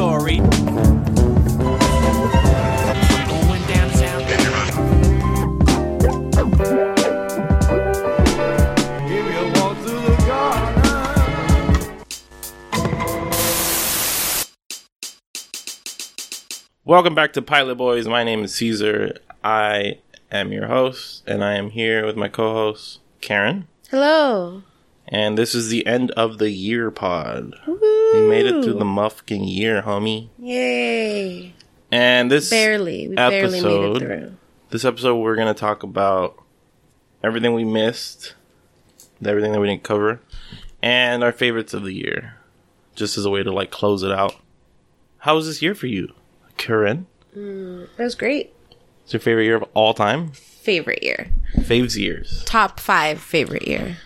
story. Going downtown. Give me a walk through the garden. Welcome back to Pilot Boys. My name is Caesar. I am your host, and I am here with my co-host, Karen. Hello. And this is the end of the year pod. Woo. We made it through the motherfucking year, homie. Yay. And this barely made it through. This episode, we're going to talk about everything we missed, everything that we didn't cover, and our favorites of the year, just as a way to, like, close it out. How was this year for you, Karen? It was great. It's your favorite year of all time? Favorite year. Faves years. Top 5 favorite year.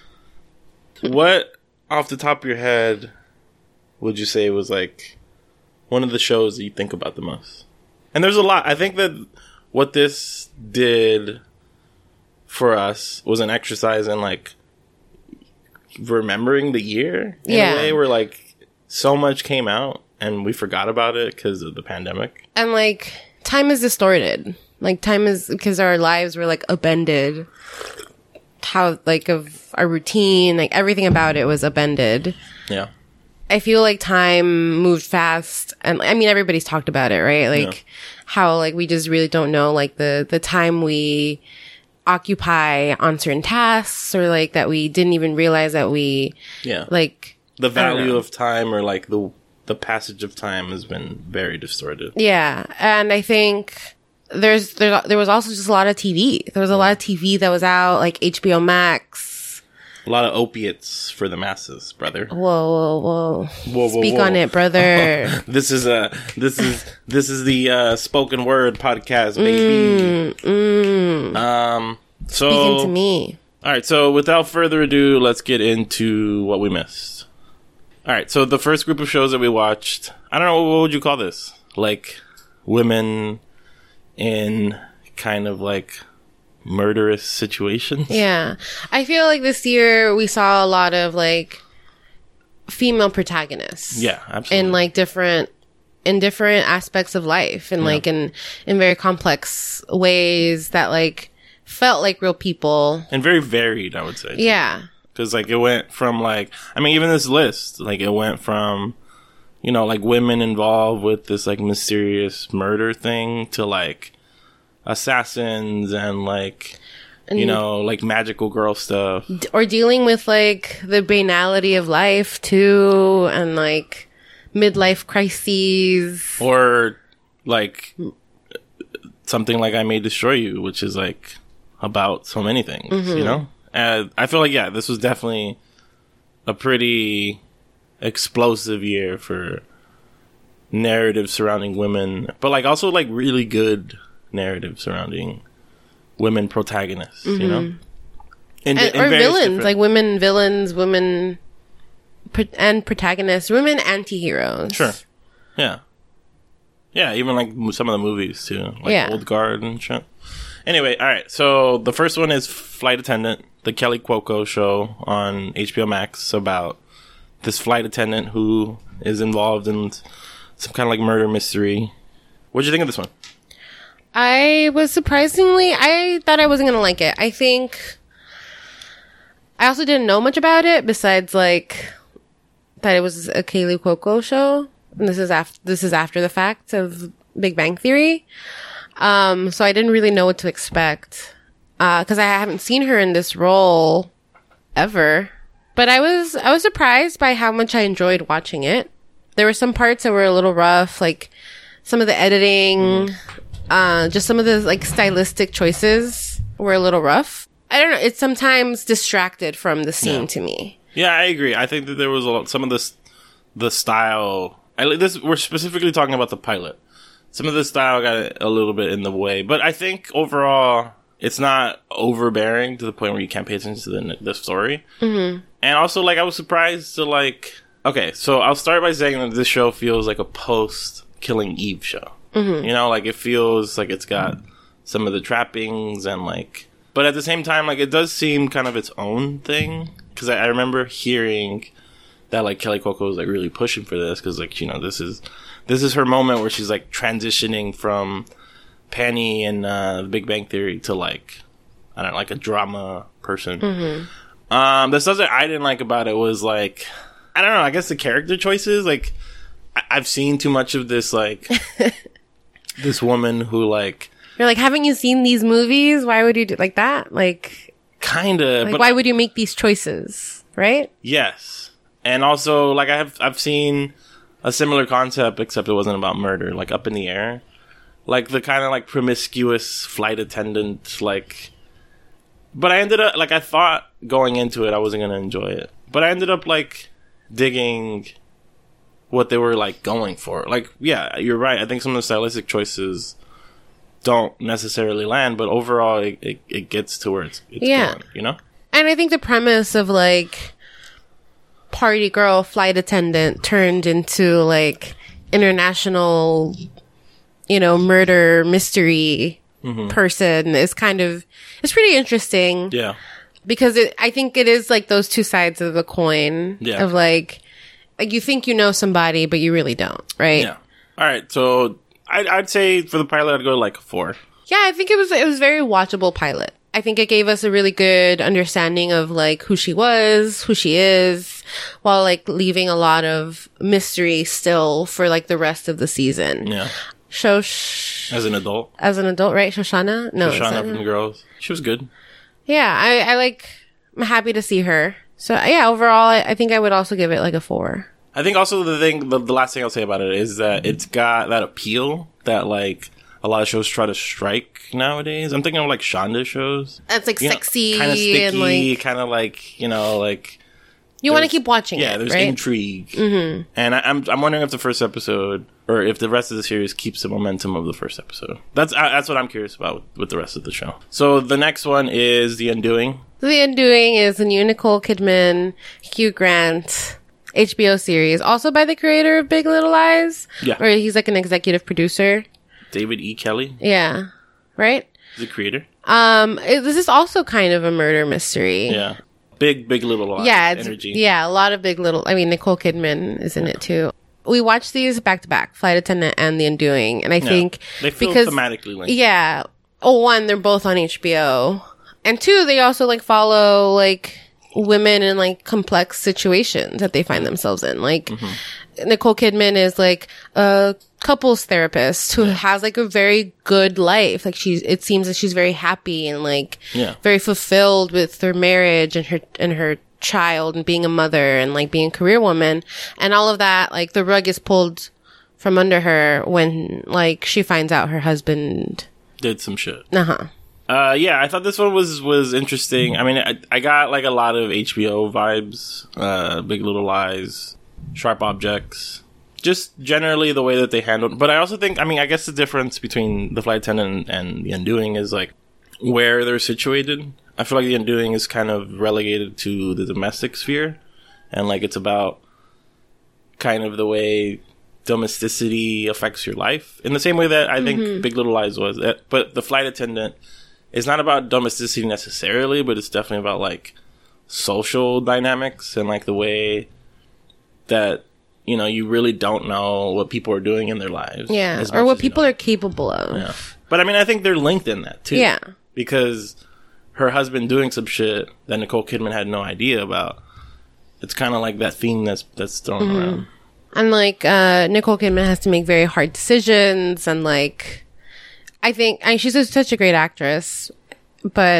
What, off the top of your head, would you say was, like, one of the shows that you think about the most? And there's a lot. I think that what this did for us was an exercise in, like, remembering the year in a way where, like, so much came out and we forgot about it because of the pandemic. And, like, time is distorted. Like, time is, because our lives were, like, upended. How, like, of our routine, like, everything about it was upended. Yeah. I feel like time moved fast. And, I mean, everybody's talked about it, right? Like, how, like, we just really don't know, like, the time we occupy on certain tasks or, like, that we didn't even realize that we, like... The value of time or, like, the passage of time has been very distorted. Yeah. And I think... There was also just a lot of TV. There was a lot of TV that was out, like HBO Max. A lot of opiates for the masses, brother. Whoa. Speak on it, brother. This is the spoken word podcast, baby. So speaking to me. All right. So without further ado, let's get into what we missed. All right. So the first group of shows that we watched, I don't know, what would you call this? Like women in kind of like murderous situations. Yeah. I feel like this year we saw a lot of like female protagonists. Yeah, absolutely. In like different aspects of life and like in very complex ways that like felt like real people. And very varied, I would say. Yeah. Because like it went from like, I mean, even this list, like it went from, you know, like women involved with this like mysterious murder thing to like assassins and like, you know, like magical girl stuff. Or dealing with like the banality of life too and like midlife crises. Or like something like I May Destroy You, which is like about so many things, you know? And I feel like, yeah, this was definitely a pretty explosive year for narrative surrounding women, but like also like really good narrative surrounding women protagonists, you know, and or villains, like women villains, women and protagonists, women anti-heroes. Sure. Yeah. Even like some of the movies too, like Old Guard and shit. Anyway, all right. So the first one is Flight Attendant, the Kaley Cuoco show on HBO Max about this flight attendant who is involved in some kind of like murder mystery. What'd you think of this one? I thought I wasn't going to like it. I think I also didn't know much about it besides like that it was a Kaley Cuoco show. And this is after the fact of Big Bang Theory. So I didn't really know what to expect. Cause I haven't seen her in this role ever. But I was surprised by how much I enjoyed watching it. There were some parts that were a little rough, like some of the editing, just some of the like stylistic choices were a little rough. I don't know. It's sometimes distracted from the scene to me. Yeah, I agree. I think that there was a lot, some of the style. We're specifically talking about the pilot. Some of the style got a little bit in the way, but I think overall, it's not overbearing to the point where you can't pay attention to the story. And also, like, I was surprised to, like... Okay, so I'll start by saying that this show feels like a post-Killing Eve show. You know, like, it feels like it's got some of the trappings and, like... But at the same time, like, it does seem kind of its own thing. Because I remember hearing that like Kaley Cuoco is like really pushing for this, because like, you know, this is her moment where she's like transitioning from Penny and The Big Bang Theory to like, I don't know, like a drama person. Mm-hmm. That's something I didn't like about it was like, I don't know, I guess the character choices, like I've seen too much of this, like this woman who like, you're like, haven't you seen these movies? Why would you do like that? Like kind of, like, but why would you make these choices? Right? Yes. And also like I've seen a similar concept, except it wasn't about murder, like Up in the Air. Like the kind of like promiscuous flight attendant, like, but I ended up like, I thought going into it I wasn't going to enjoy it, but I ended up like digging what they were like going for. Like, yeah, you're right. I think some of the stylistic choices don't necessarily land, but overall it gets to where it's yeah. going, you know? And I think the premise of like party girl flight attendant turned into like international, you know, murder mystery mm-hmm. person is kind of, it's pretty interesting. Yeah. Because I think it is like those two sides of the coin yeah. of like you think you know somebody, but you really don't. Right. Yeah. All right. So I'd say for the pilot, I'd go like 4. Yeah. I think it was a very watchable pilot. I think it gave us a really good understanding of like who she was, who she is, while like leaving a lot of mystery still for like the rest of the season. Yeah. As an adult, right? Shoshana? No, Shoshana from Girls. She was good. Yeah, I'm happy to see her. So yeah, overall, I think I would also give it like a 4. I think also the last thing I'll say about it is that it's got that appeal that like a lot of shows try to strike nowadays. I'm thinking of like Shonda shows. That's like sexy, kind of sticky, and like kind of like, you know, like you want to keep watching. Yeah, there's right? intrigue, mm-hmm. and I'm wondering if the first episode. Or if the rest of the series keeps the momentum of the first episode. That's what I'm curious about with the rest of the show. So the next one is The Undoing. The Undoing is a new Nicole Kidman, Hugh Grant, HBO series. Also by the creator of Big Little Lies. Yeah. Or he's like an executive producer. David E. Kelly. Yeah. Right? The creator. This is also kind of a murder mystery. Yeah. Big Little Lies energy. Yeah, a lot of Big Little... I mean, Nicole Kidman is in it too. We watched these back to back, Flight Attendant and The Undoing, and I think they feel thematically linked. Yeah. Oh, one, they're both on HBO, and two, they also like follow like women in like complex situations that they find themselves in. Like mm-hmm. Nicole Kidman is like a couples therapist who has like a very good life. Like it seems that she's very happy and like very fulfilled with her marriage and her child and being a mother and like being a career woman and all of that. Like the rug is pulled from under her when like she finds out her husband did some shit. Yeah, I thought this one was interesting. I mean, I got like a lot of HBO vibes, Big Little Lies, Sharp Objects, just generally the way that they handled. But I also think, I mean, I guess the difference between The Flight Attendant and The Undoing is like where they're situated. I feel like The Undoing is kind of relegated to the domestic sphere. And, like, it's about kind of the way domesticity affects your life. In the same way that I mm-hmm. think Big Little Lies was. But The Flight Attendant is not about domesticity necessarily, but it's definitely about, like, social dynamics and, like, the way that, you know, you really don't know what people are doing in their lives. Yeah, or what people are capable of. Yeah. But, I mean, I think they're linked in that, too. Yeah. Because... her husband doing some shit that Nicole Kidman had no idea about. It's kind of like that theme that's thrown mm-hmm. around. And like Nicole Kidman has to make very hard decisions, and like I think she's such a great actress, but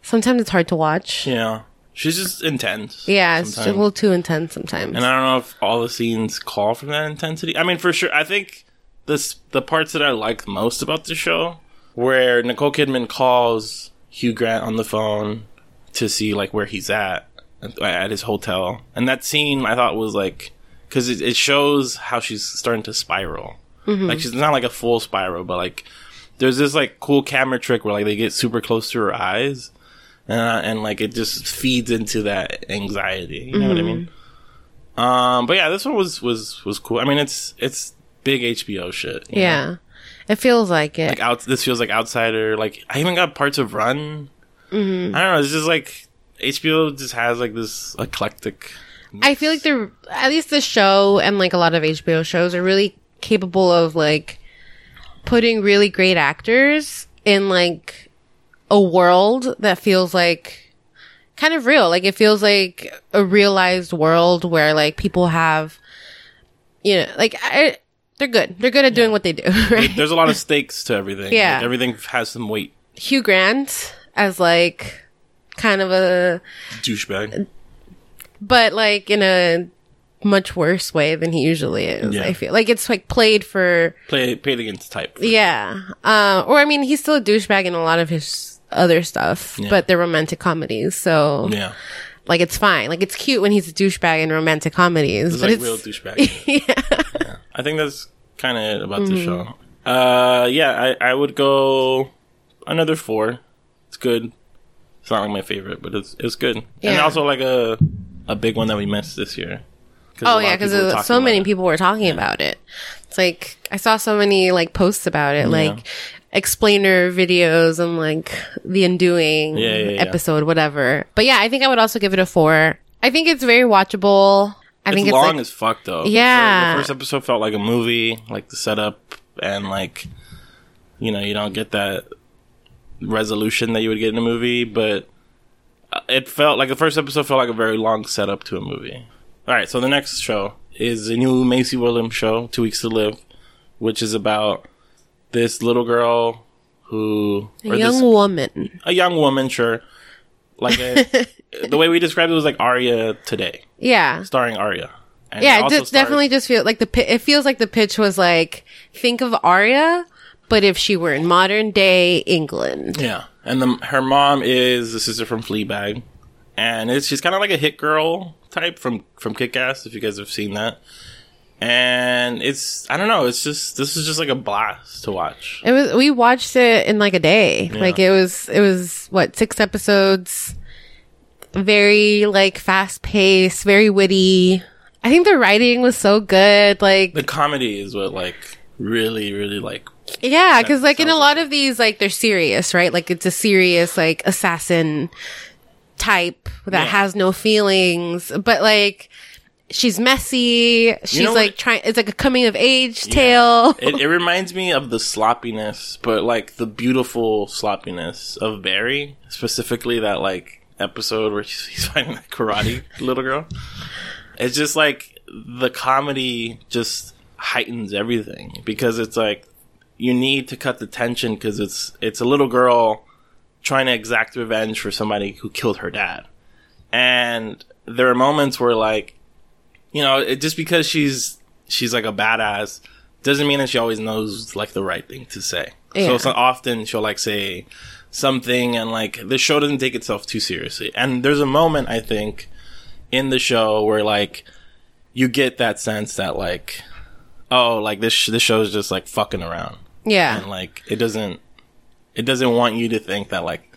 sometimes it's hard to watch. Yeah, she's just intense. Yeah, sometimes. It's just a little too intense sometimes. And I don't know if all the scenes call for that intensity. I mean, for sure, I think the parts that I like most about the show where Nicole Kidman calls Hugh Grant on the phone to see like where he's at his hotel, and that scene I thought was like, because it shows how she's starting to spiral. Mm-hmm. Like she's not like a full spiral, but like there's this like cool camera trick where like they get super close to her eyes, and like it just feeds into that anxiety. You know mm-hmm. what I mean? But yeah, this one was cool. I mean, it's big HBO shit. You know? It feels like it. Like this feels like Outsider. Like I even got parts of Run. Mm-hmm. I don't know. It's just like HBO just has like this eclectic. I feel like they're, at least the show and like a lot of HBO shows, are really capable of like putting really great actors in like a world that feels like kind of real. Like it feels like a realized world where like people have, you know, like they're good. They're good at doing what they do. Right? There's a lot of stakes to everything. Yeah. Like, everything has some weight. Hugh Grant as like kind of a douchebag, but like in a much worse way than he usually is. Yeah. I feel like it's like played against type. Yeah. Or I mean, he's still a douchebag in a lot of his other stuff, but they're romantic comedies. So yeah, like it's fine. Like it's cute when he's a douchebag in romantic comedies. But like it's real douchebag. Yeah. I think that's kind of it about the show. I would go another 4. It's good. It's not like my favorite, but it's good. Yeah. And also like a big one that we missed this year. Oh, yeah, because so many people were talking about it. It's like, I saw so many, like, posts about it, like, explainer videos and, like, the Undoing episode, whatever. But, yeah, I think I would also give it a 4. I think it's very watchable. It's long as fuck, though. Yeah. The first episode felt like a movie, like, the setup, and, like, you know, you don't get that resolution that you would get in a movie, but it felt like the first episode felt like a very long setup to a movie. All right, so the next show is a new Maisie Williams show, 2 Weeks to Live, which is about this little girl who... A young woman, sure. Like the way we described it was like Aria today. Yeah. Starring Aria. And definitely just feels like it feels like the pitch was like, think of Aria, but if she were in modern day England. Yeah. And her mom is the sister from Fleabag. And she's kind of like a hit girl type from Kick-Ass, if you guys have seen that. And it's, I don't know, it's just, this is just like a blast to watch. We watched it in like a day. Yeah. Like it was what, 6 episodes, very like fast paced, very witty. I think the writing was so good. Like the comedy is what like really, really like. Yeah. Cause like in a lot of these, like they're serious, right? Like it's a serious like assassin type that has no feelings, but like she's messy, she's like trying, it's like a coming of age tale. It reminds me of the sloppiness, but like the beautiful sloppiness of Barry, specifically that like episode where he's fighting that karate little girl. It's just like the comedy just heightens everything because it's like you need to cut the tension because it's a little girl trying to exact revenge for somebody who killed her dad. And there are moments where, like, you know, just because she's like a badass doesn't mean that she always knows, like, the right thing to say. Yeah. So often she'll, like, say something and, like, the show doesn't take itself too seriously. And there's a moment, I think, in the show where, like, you get that sense that, like, oh, like, this show is just, like, fucking around. Yeah. And, like, it doesn't want you to think that, like,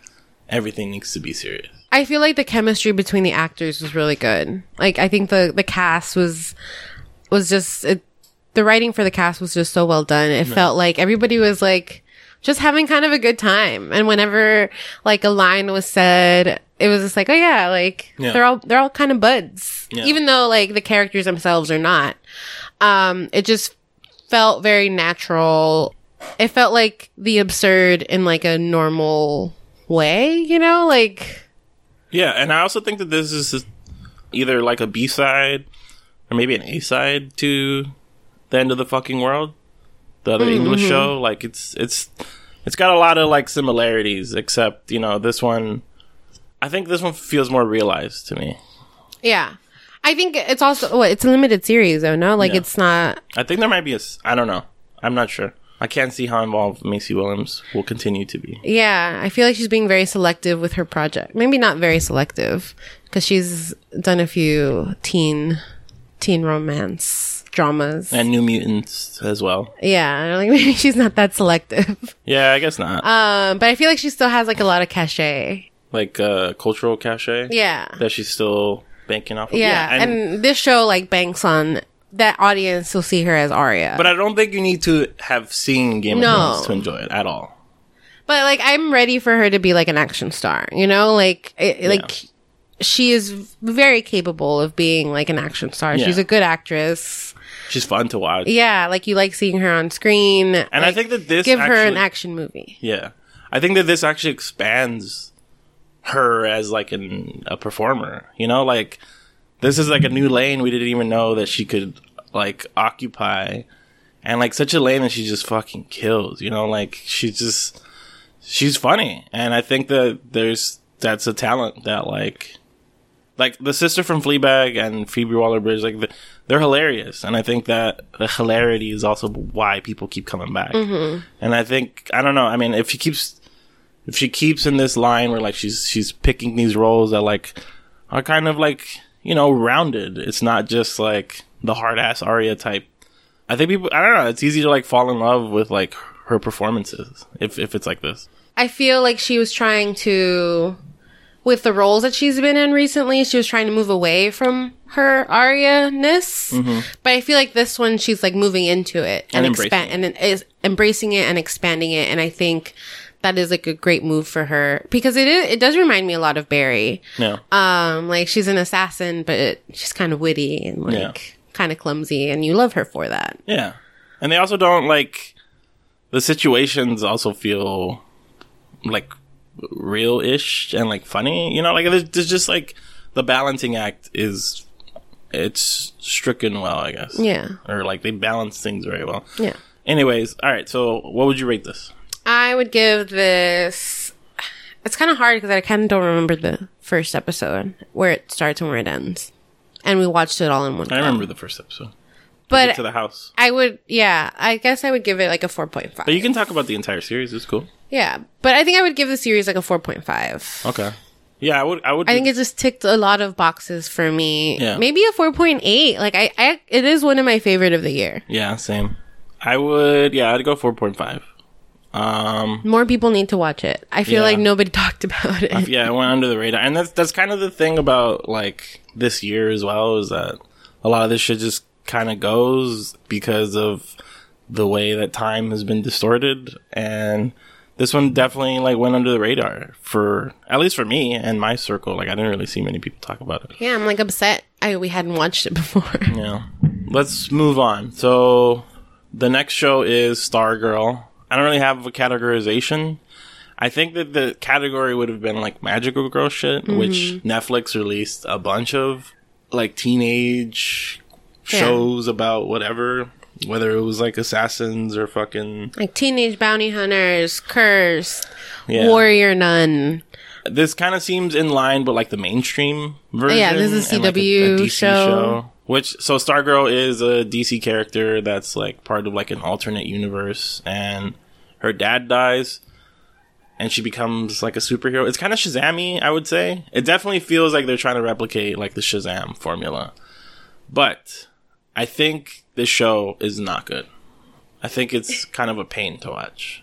everything needs to be serious. I feel like the chemistry between the actors was really good. Like, I think the cast was just... the writing for the cast was just so well done. It felt like everybody was, like, just having kind of a good time. And whenever, like, a line was said, it was just like, oh, yeah, like, they're all kind of buds. Yeah. Even though, like, the characters themselves are not. It just felt very natural... It felt like the absurd in like a normal way, you know, like. Yeah. And I also think that this is either like a B-side or maybe an A-side to The End of the Fucking World, the other English show. Like it's got a lot of like similarities, except, you know, this one, I think this one feels more realized to me. Yeah. I think it's also, it's a limited series though, no? Like it's not. I think there might be I don't know. I'm not sure. I can't see how involved Maisie Williams will continue to be. Yeah, I feel like she's being very selective with her project. Maybe not very selective, because she's done a few teen romance dramas. And New Mutants as well. Yeah, like maybe she's not that selective. Yeah, I guess not. But I feel like she still has like a lot of cachet. Like cultural cachet? Yeah. That she's still banking off of. Yeah, and this show like banks on... That audience will see her as Aria. But I don't think you need to have seen Game of Thrones to enjoy it at all. But, like, I'm ready for her to be, like, an action star, you know? Like, she is very capable of being like an action star. Yeah. She's a good actress. She's fun to watch. Yeah, like you like seeing her on screen. And like, I think that this give her an action movie. Yeah, I think that this actually expands her as like a performer. You know, like this is like a new lane we didn't even know that she could like occupy, and like such a lane that she just fucking kills. You know, like she's funny, and I think that that's a talent that like the sister from Fleabag and Phoebe Waller-Bridge, like they're hilarious, and I think that the hilarity is also why people keep coming back. Mm-hmm. And I think I don't know. I mean, if she keeps in this line where like she's picking these roles that like are kind of like you know rounded. It's not just like the hard ass Aria type. I think people. I don't know. It's easy to like fall in love with like her performances if it's like this. I feel like she was trying to, with the roles that she's been in recently, she was trying to move away from her Aria-ness. Mm-hmm. But I feel like this one, she's like moving into it and embracing it and expanding it. And I think that is like a great move for her because it does remind me a lot of Barry. Yeah. Like she's an assassin, but she's kind of witty and like kind of clumsy, and you love her for that. Yeah, and they also don't like the situations. Also feel like real-ish and like funny, you know, like there's just like the balancing act is it's stricken well, I guess. Yeah, or like they balance things very well. Yeah. Anyways, all right, so what would you rate this? I would give this, it's kind of hard because I kind of don't remember the first episode where it starts and where it ends, and we watched it all in one time. I remember the first episode, but to the house. I would, yeah, I guess I would give it like a 4.5. But you can talk about the entire series. It's cool. Yeah, but I think I would give the series like a 4.5. Okay. Yeah, I would. I think it just ticked a lot of boxes for me. Yeah. Maybe a 4.8. Like it is one of my favorite of the year. Yeah, same. I'd go 4.5. More people need to watch it. I feel like nobody talked about it. Yeah, it went under the radar, and that's kind of the thing about like this year as well, is that a lot of this shit just kind of goes because of the way that time has been distorted. And this one definitely like went under the radar, for at least for me and my circle. Like I didn't really see many people talk about it. Yeah, I'm like upset we hadn't watched it before. Yeah. Let's move on. So the next show is Stargirl. I don't really have a categorization. I think that the category would have been like magical girl shit, mm-hmm. which Netflix released a bunch of like teenage shows about whatever. Whether it was like assassins or fucking like teenage bounty hunters, Cursed, Warrior Nun. This kind of seems in line, but like the mainstream version. Yeah, this is a CW like a DC show. Which so Stargirl is a DC character that's like part of like an alternate universe, and her dad dies, and she becomes like a superhero. It's kind of Shazam-y, I would say. It definitely feels like they're trying to replicate like the Shazam formula, but I think this show is not good. I think it's kind of a pain to watch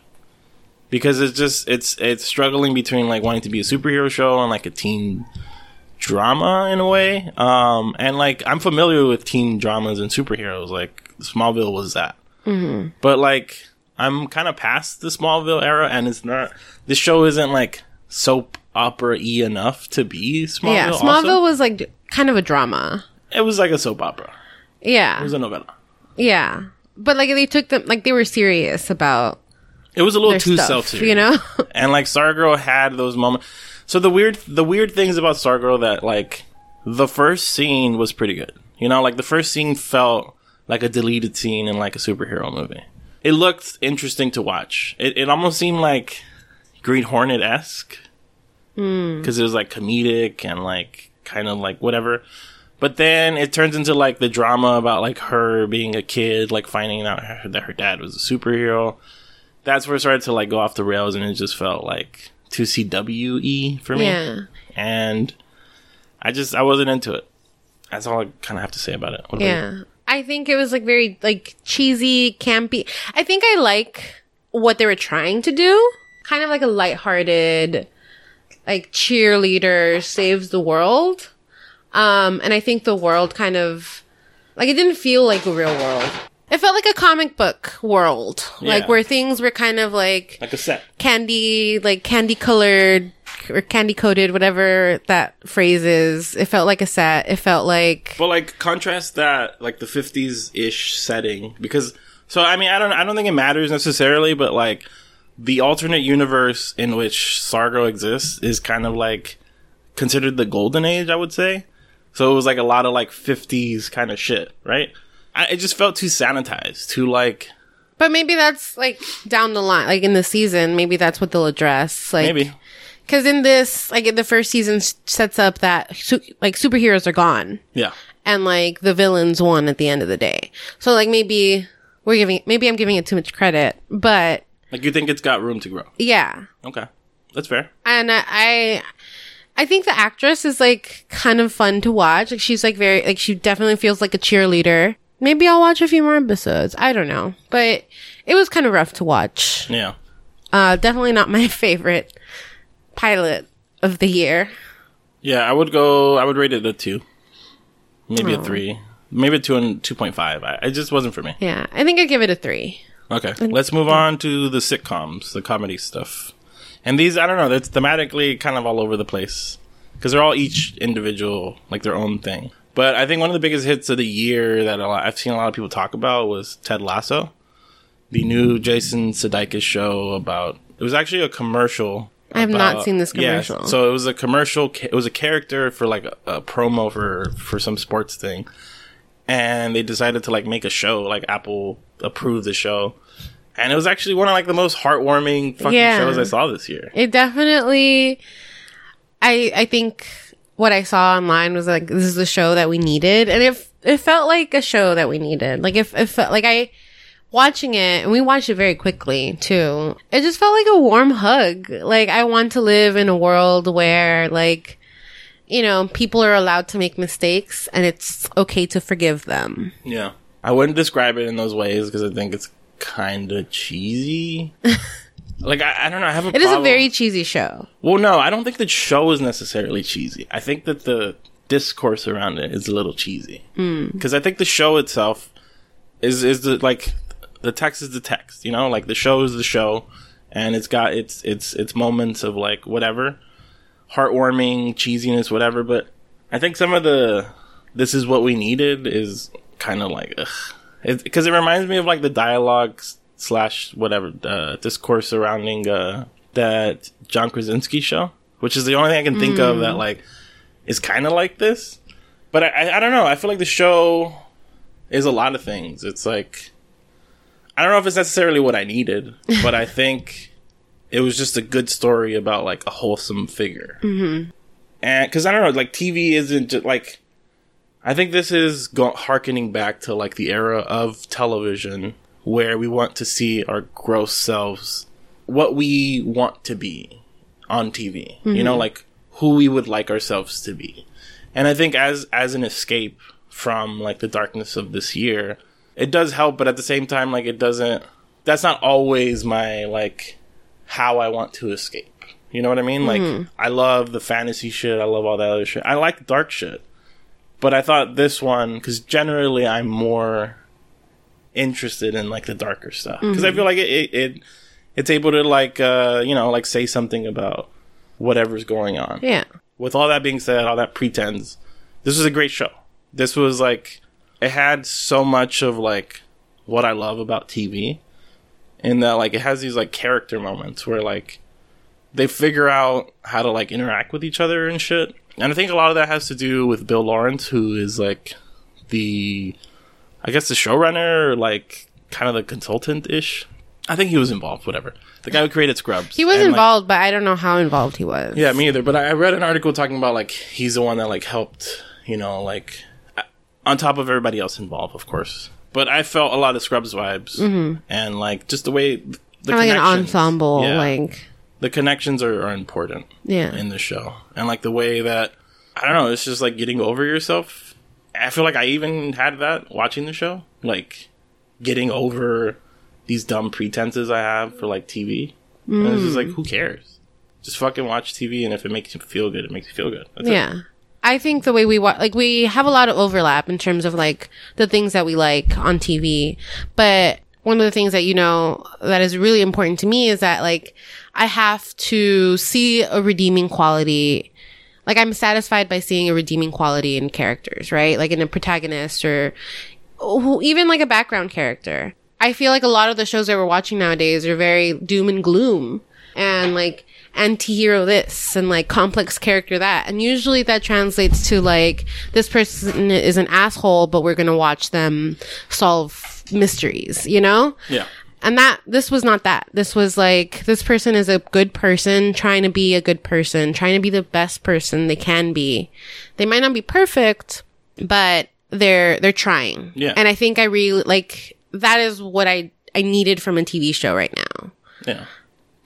because it's just it's struggling between like wanting to be a superhero show and like a teen drama in a way. And like I'm familiar with teen dramas and superheroes. Like Smallville was that, mm-hmm. but like I'm kind of past the Smallville era, and it's not. This show isn't like soap opera-y enough to be Smallville. Yeah, Smallville also was like kind of a drama. It was like a soap opera. Yeah. It was a novella. Yeah. But, like, they took them... Like, they were serious about... It was a little too self-serious. You know? And, like, Stargirl had those moments. So, the weird things about Stargirl that, like, the first scene was pretty good. You know? Like, the first scene felt like a deleted scene in, like, a superhero movie. It looked interesting to watch. It almost seemed, like, Green Hornet-esque. Because it was, like, comedic and, like, kind of, like, whatever... But then it turns into, like, the drama about, like, her being a kid, like, finding out that her dad was a superhero. That's where it started to, like, go off the rails, and it just felt, like, too CW-y for me. Yeah. And I wasn't into it. That's all I kind of have to say about it. What about you? I think it was, like, very, like, cheesy, campy. I think I like what they were trying to do. Kind of like a lighthearted, like, cheerleader saves the world. And I think the world kind of, like, it didn't feel like a real world. It felt like a comic book world, like where things were kind of like a set, candy colored pink or candy coated, whatever that phrase is. It felt like a set. It felt like, but like contrast that like the 50s-ish setting, because so I mean I don't think it matters necessarily, but like the alternate universe in which Sargo exists is kind of like considered the golden age, I would say. So it was like a lot of like 50s kind of shit, right? It just felt too sanitized, too like. But maybe that's like down the line, like in the season. Maybe that's what they'll address. Like, maybe because in this, like in the first season, sets up that like superheroes are gone, yeah, and like the villains won at the end of the day. So like maybe I'm giving it too much credit, but like you think it's got room to grow. Yeah. Okay, that's fair. And I think the actress is like kind of fun to watch. Like she's like very like she definitely feels like a cheerleader. Maybe I'll watch a few more episodes. I don't know. But it was kind of rough to watch. Yeah. Definitely not my favorite pilot of the year. Yeah, I would rate it a 2. Maybe a 3. Maybe a 2 and 2.5. It just wasn't for me. Yeah, I think I'd give it a 3. Okay. Let's move on to the sitcoms, the comedy stuff. And these, I don't know, they're thematically kind of all over the place. Because they're all each individual, like their own thing. But I think one of the biggest hits of the year that I've seen a lot of people talk about was Ted Lasso, the new Jason Sudeikis show about. It was actually a commercial. I have not seen this commercial. Yeah, so it was a commercial. It was a character for like a promo for some sports thing, and they decided to like make a show. Like Apple approved the show, and it was actually one of like the most heartwarming fucking shows I saw this year. It definitely, I think. What I saw online was like, this is the show that we needed. And it felt like a show that we needed. Like, it felt like watching it, and we watched it very quickly too. It just felt like a warm hug. Like, I want to live in a world where, like, you know, people are allowed to make mistakes and it's okay to forgive them. Yeah. I wouldn't describe it in those ways because I think it's kind of cheesy. Like, I don't know. I have a problem. It is a very cheesy show. Well, no, I don't think the show is necessarily cheesy. I think that the discourse around it is a little cheesy. Because I think the show itself is the, like, the text is the text, you know? Like, the show is the show, and it's got its moments of, like, whatever. Heartwarming, cheesiness, whatever. But I think some of the this is what we needed is kind of like, ugh. Because it reminds me of, like, the dialogues slash whatever discourse surrounding that John Krasinski show, which is the only thing I can think of that like is kind of like this. But I don't know. I feel like the show is a lot of things. It's like I don't know if it's necessarily what I needed, but I think it was just a good story about like a wholesome figure. Mm-hmm. And because I don't know, like TV isn't just like I think this is harkening back to like the era of television. Where we want to see our gross selves, what we want to be on TV, mm-hmm. you know, like who we would like ourselves to be. And I think as an escape from like the darkness of this year, it does help. But at the same time, like it doesn't, that's not always my like how I want to escape. You know what I mean? Mm-hmm. Like I love the fantasy shit. I love all that other shit. I like dark shit. But I thought this one, because generally I'm more interested in like the darker stuff because I feel like it's able to like you know like say something about whatever's going on. Yeah. With all that being said, all that pretense, this was a great show. This was like it had so much of like what I love about TV, in that like it has these like character moments where like they figure out how to like interact with each other and shit. And I think a lot of that has to do with Bill Lawrence, who is like the I guess the showrunner, like, kind of the consultant-ish. I think he was involved, whatever. The guy who created Scrubs. He was involved, like, but I don't know how involved he was. Yeah, me either. But I read an article talking about, like, he's the one that, like, helped, you know, like, on top of everybody else involved, of course. But I felt a lot of Scrubs vibes. Mm-hmm. And, like, just the way the connections. Like an ensemble, yeah, like. The connections are important. Yeah. In the show. And, like, the way that, I don't know, it's just, like, getting over yourself. I feel like I even had that watching the show. Like, getting over these dumb pretenses I have for, like, TV. And it's just like, who cares? Just fucking watch TV, and if it makes you feel good, it makes you feel good. That's yeah. It. I think the way we watch, like, we have a lot of overlap in terms of, like, the things that we like on TV. But one of the things that, you know, that is really important to me is that, like, I have to see a redeeming quality. Like, I'm satisfied by seeing a redeeming quality in characters, right? Like, in a protagonist or even, like, a background character. I feel like a lot of the shows that we're watching nowadays are very doom and gloom and, like, anti-hero this and, like, complex character that. And usually that translates to, like, this person is an asshole, but we're going to watch them solve mysteries, you know? Yeah. And this was not that. This was like, this person is a good person, trying to be a good person, trying to be the best person they can be. They might not be perfect, but they're trying. Yeah. And I think I really, like, that is what I needed from a TV show right now. Yeah.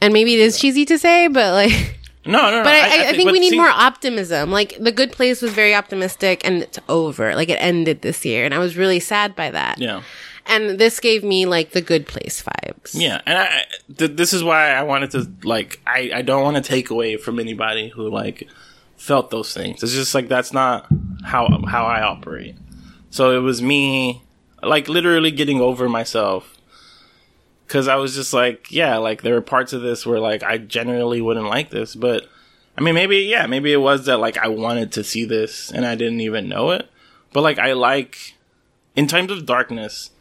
And maybe it is cheesy to say, but like... No. But I think we need more optimism. Like, The Good Place was very optimistic, and it's over. Like, it ended this year, and I was really sad by that. Yeah. And this gave me, like, The Good Place vibes. Yeah. And this is why I wanted to, like, I don't want to take away from anybody who, like, felt those things. It's just, like, that's not how I operate. So it was me, like, literally getting over myself. Because I was just like, yeah, like, there were parts of this where, like, I generally wouldn't like this. But, I mean, maybe it was that, like, I wanted to see this and I didn't even know it. But, like, I like, in terms of darkness...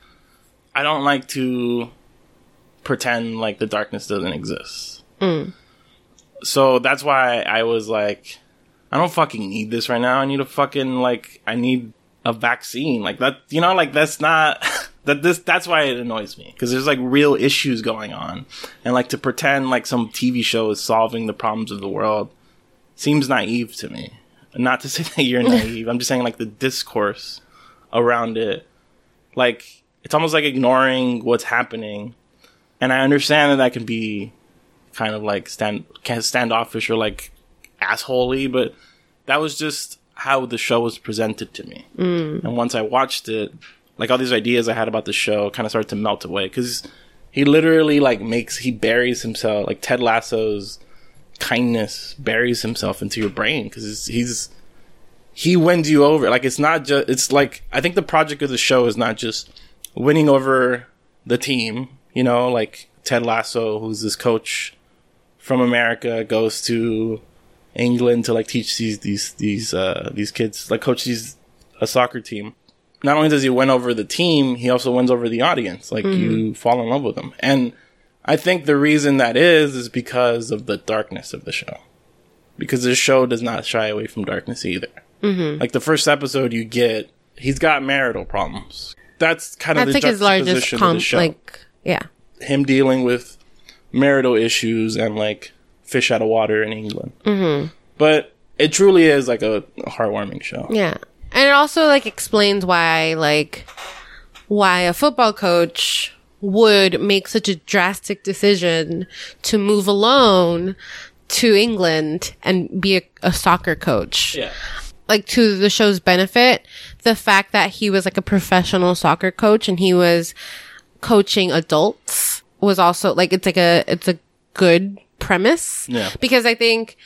I don't like to pretend like the darkness doesn't exist. Mm. So that's why I was like, I don't fucking need this right now. I need a fucking, like, I need a vaccine. Like, that, you know, like, that's not, that's why it annoys me. Because there's, like, real issues going on. And, like, to pretend like some TV show is solving the problems of the world seems naive to me. Not to say that you're naive. I'm just saying, like, the discourse around it, like... It's almost like ignoring what's happening. And I understand that can be kind of like standoffish or like asshole-y, but that was just how the show was presented to me. Mm. And once I watched it, like all these ideas I had about the show kind of started to melt away. Because he literally like he buries himself, like Ted Lasso's kindness buries himself into your brain because he wins you over. Like it's not just, it's like, I think the project of the show is not just winning over the team, you know, like Ted Lasso, who's this coach from America, goes to England to like teach these kids, like coach a soccer team. Not only does he win over the team, he also wins over the audience. Like you fall in love with them, and I think the reason that is because of the darkness of the show, because the show does not shy away from darkness either. Mm-hmm. Like the first episode, you get he's got marital problems. That's kind of the juxtaposition of the show. Like, yeah. Him dealing with marital issues and, like, fish out of water in England. Mm-hmm. But it truly is, like, a heartwarming show. Yeah. And it also, like, explains why a football coach would make such a drastic decision to move alone to England and be a soccer coach. Yeah. Like, to the show's benefit, the fact that he was, like, a professional soccer coach and he was coaching adults was also, like, it's a good premise. Yeah. Because I think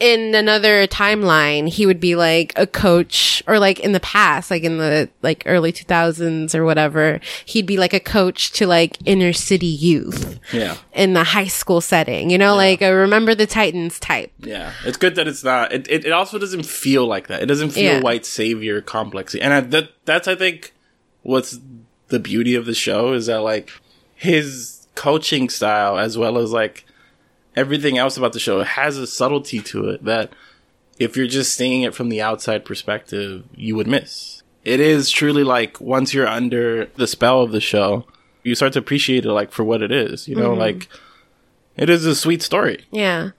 in another timeline, he would be, like, a coach or, like, in the past, like, in the, like, early 2000s or whatever, he'd be, like, a coach to, like, inner city youth. Yeah. In the high school setting, you know, yeah. Like, a Remember the Titans type. Yeah. It's good that it's not. It also doesn't feel like that. It doesn't feel white savior complexy. And that's, I think, what's the beauty of the show is that, like, his coaching style as well as, like, everything else about the show has a subtlety to it that if you're just seeing it from the outside perspective, you would miss. It is truly like once you're under the spell of the show, you start to appreciate it like for what it is, you know, like it is a sweet story. Yeah.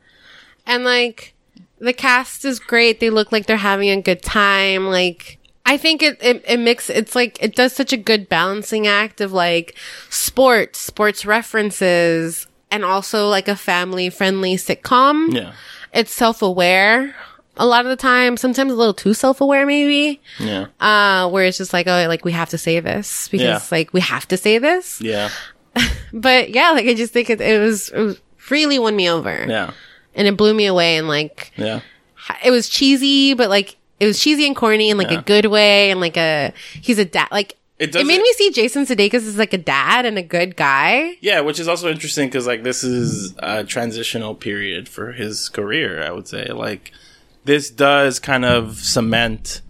And like the cast is great. They look like they're having a good time. Like I think it's like it does such a good balancing act of like sports references, and also like a family-friendly sitcom. Yeah. It's self-aware a lot of the time. Sometimes a little too self-aware maybe. Yeah. Where it's just like, oh, like we have to say this. Because like we have to say this. Yeah. But yeah, like I just think it really won me over. Yeah. And it blew me away and like. Yeah. It was cheesy, but like it was cheesy and corny in like a good way. And like he's a dad. Like It made me see Jason Sudeikis as like a dad and a good guy. Yeah, which is also interesting because like this is a transitional period for his career, I would say. Like this does kind of cement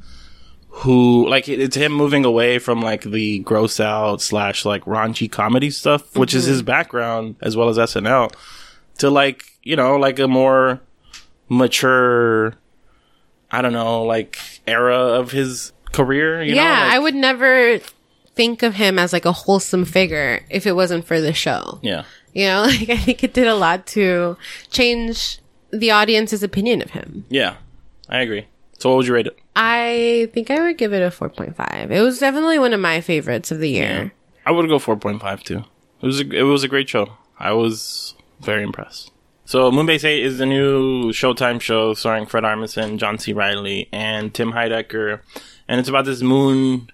who, like, it's him moving away from like the gross out / like raunchy comedy stuff, which is his background as well as SNL, to like, you know, like a more mature, I don't know, like era of his career, you know? I would never think of him as like a wholesome figure if it wasn't for the show. Yeah. You know, like I think it did a lot to change the audience's opinion of him. Yeah, I agree. So what would you rate it? I think I would give it a 4.5. It was definitely one of my favorites of the year. Yeah. I would go 4.5 too. It was a great show. I was very impressed. So Moonbase 8 is the new Showtime show starring Fred Armisen, John C. Reilly, and Tim Heidecker. And it's about this moon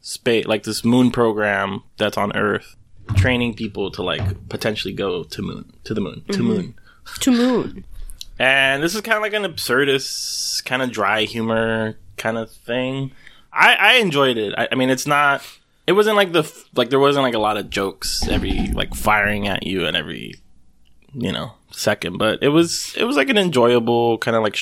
space, like this moon program that's on Earth, training people to like potentially go to the moon. And this is kind of like an absurdist, kind of dry humor kind of thing. I enjoyed it. I mean, it's not. It wasn't like there wasn't like a lot of jokes every like firing at you and every, you know, second. But it was like an enjoyable kind of like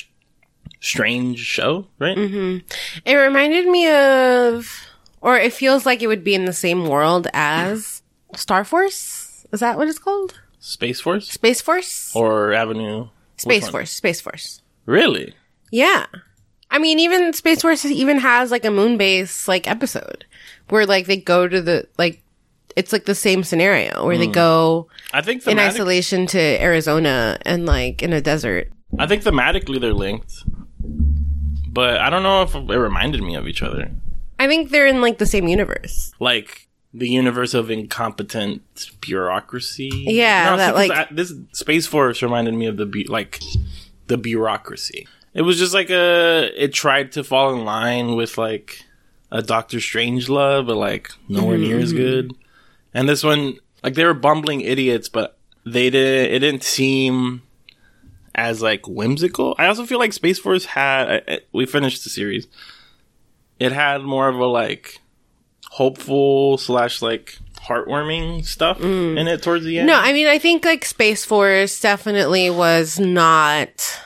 strange show, right? Mm-hmm. It reminded me of, or it feels like it would be in the same world as Star Force. Is that what it's called? Space Force. Space Force. Or Avenue. Space Force. Really? Yeah. I mean, even Space Force even has like a moon base like episode where like they go to the, like it's like the same scenario where they go, I think, in isolation to Arizona and like in a desert. I think thematically they're linked, but I don't know if it reminded me of each other. I think they're in like the same universe. Like the universe of incompetent bureaucracy. Yeah, no, that this Space Force reminded me of the bureaucracy. It was just like it tried to fall in line with like a Doctor Strangelove, but like nowhere near as good. And this one, like they were bumbling idiots, but it didn't seem as like whimsical. I also feel like Space Force had, we finished the series, it had more of a like hopeful / like heartwarming stuff in it towards the end. No, I mean, I think like Space Force definitely was not,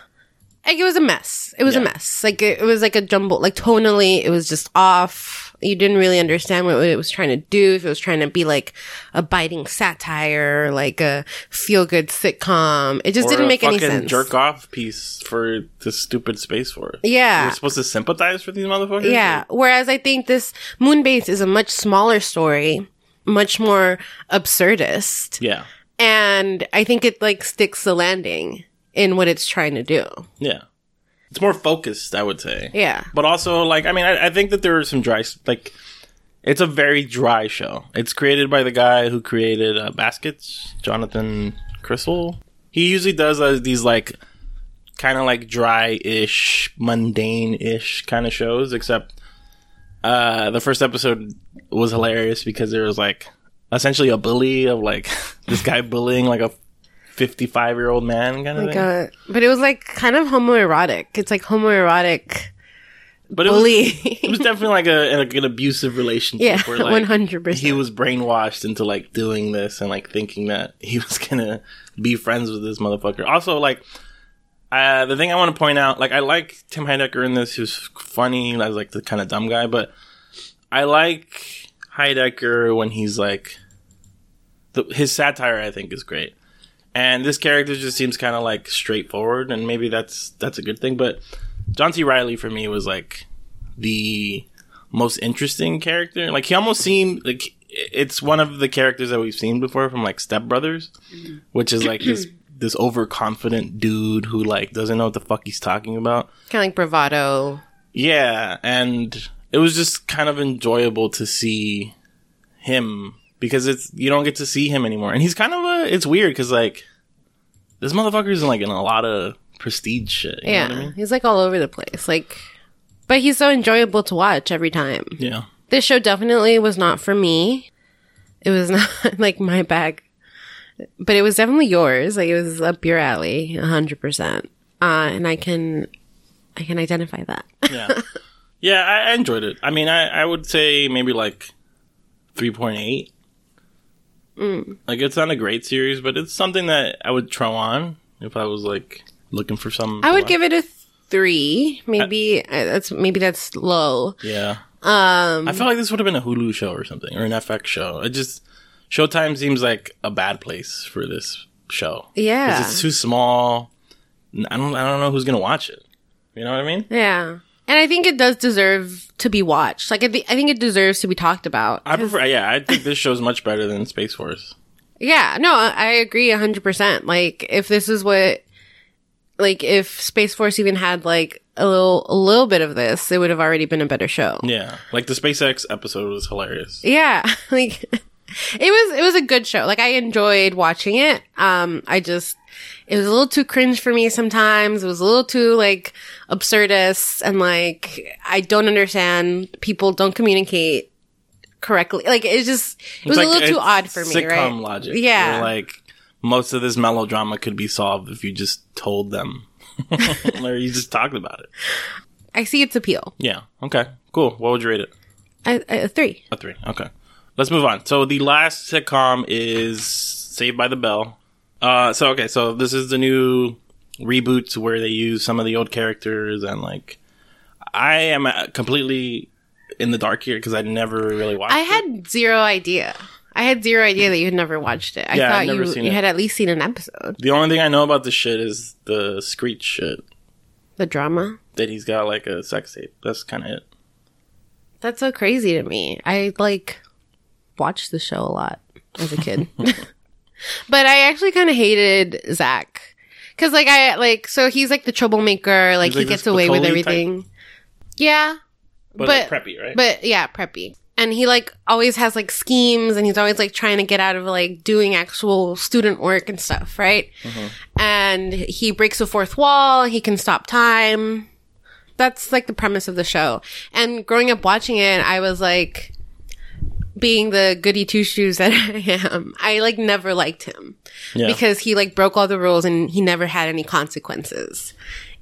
like, it was a mess. It was a mess. Like it was like a jumble, like tonally it was just off. You didn't really understand what it was trying to do. If it was trying to be like a biting satire, like a feel-good sitcom, it just didn't make any sense. Or a fucking jerk-off piece for the stupid Space Force. Yeah. You're supposed to sympathize for these motherfuckers? Yeah. Whereas I think this Moonbase is a much smaller story, much more absurdist. Yeah. And I think it like sticks the landing in what it's trying to do. Yeah. It's more focused, I would say. Yeah. But also, like, I mean, I think that there are some dry, like, it's a very dry show. It's created by the guy who created Baskets, Jonathan Crystal. He usually does these, like, kind of, like, dry-ish, mundane-ish kind of shows, except the first episode was hilarious because there was, like, essentially a bully of, like, this guy bullying, like, a 55-year-old man kind of thing. But it was like kind of homoerotic. It's like homoerotic but bully. It was definitely like an abusive relationship. Yeah, where like 100%. He was brainwashed into like doing this and like thinking that he was gonna be friends with this motherfucker. Also, like the thing I want to point out, like I like Tim Heidecker in this. He was funny. I was like the kind of dumb guy, but I like Heidecker when he's like his satire, I think, is great. And this character just seems kind of, like, straightforward, and maybe that's a good thing. But John C. Reilly, for me, was, like, the most interesting character. Like, he almost seemed, like, it's one of the characters that we've seen before from, like, Step Brothers, which is, like, this overconfident dude who, like, doesn't know what the fuck he's talking about. Kind of like bravado. Yeah, and it was just kind of enjoyable to see him, because you don't get to see him anymore. And he's kind of it's weird because, like, this motherfucker is, like, in a lot of prestige shit. You know what I mean? He's, like, all over the place. Like, but he's so enjoyable to watch every time. Yeah. This show definitely was not for me. It was not, like, my bag. But it was definitely yours. Like, it was up your alley, 100%. And I can identify that. Yeah. Yeah, I enjoyed it. I mean, I would say maybe, like, 3.8. Like, it's not a great series, but it's something that I would throw on if I was, like, looking for some. I would give it a 3. Maybe that's low. Yeah. I feel like this would have been a Hulu show or something, or an FX show. It just, Showtime seems like a bad place for this show. Yeah. 'Cause it's too small. I don't know who's going to watch it. You know what I mean? Yeah. And I think it does deserve to be watched. Like, I think it deserves to be talked about. I think this show's much better than Space Force. Yeah, no, I agree 100%. Like, if this is what, like, if Space Force even had, like, a little bit of this, it would have already been a better show. Yeah, like, the SpaceX episode was hilarious. Yeah, like, it was a good show. Like, I enjoyed watching it. It was a little too cringe for me sometimes. It was a little too, like, absurdist. And, like, I don't understand. People don't communicate correctly. Like, it was like, a little too odd for me, right? Sitcom logic. Yeah. Where, like, most of this melodrama could be solved if you just told them. Or you just talked about it. I see its appeal. Yeah. Okay. Cool. What would you rate it? A 3. A 3. Okay. Let's move on. So, the last sitcom is Saved by the Bell. So this is the new reboot where they use some of the old characters, and, like, I am completely in the dark here because I never really watched it. I had zero idea that you had never watched it. I thought you had at least seen an episode. The only thing I know about the shit is the Screech shit. The drama? That he's got, like, a sex tape. That's kind of it. That's so crazy to me. I, like, watched the show a lot as a kid. But I actually kind of hated Zach. Because, like, so he's, like, the troublemaker. Like, he gets away with everything. Type? Yeah. But like, preppy, right? But, yeah, preppy. And he, like, always has, like, schemes. And he's always, like, trying to get out of, like, doing actual student work and stuff, right? Mm-hmm. And he breaks the fourth wall. He can stop time. That's, like, the premise of the show. And growing up watching it, I was, like, being the goody two-shoes that I am, I, like, never liked him. Yeah. Because he, like, broke all the rules and he never had any consequences.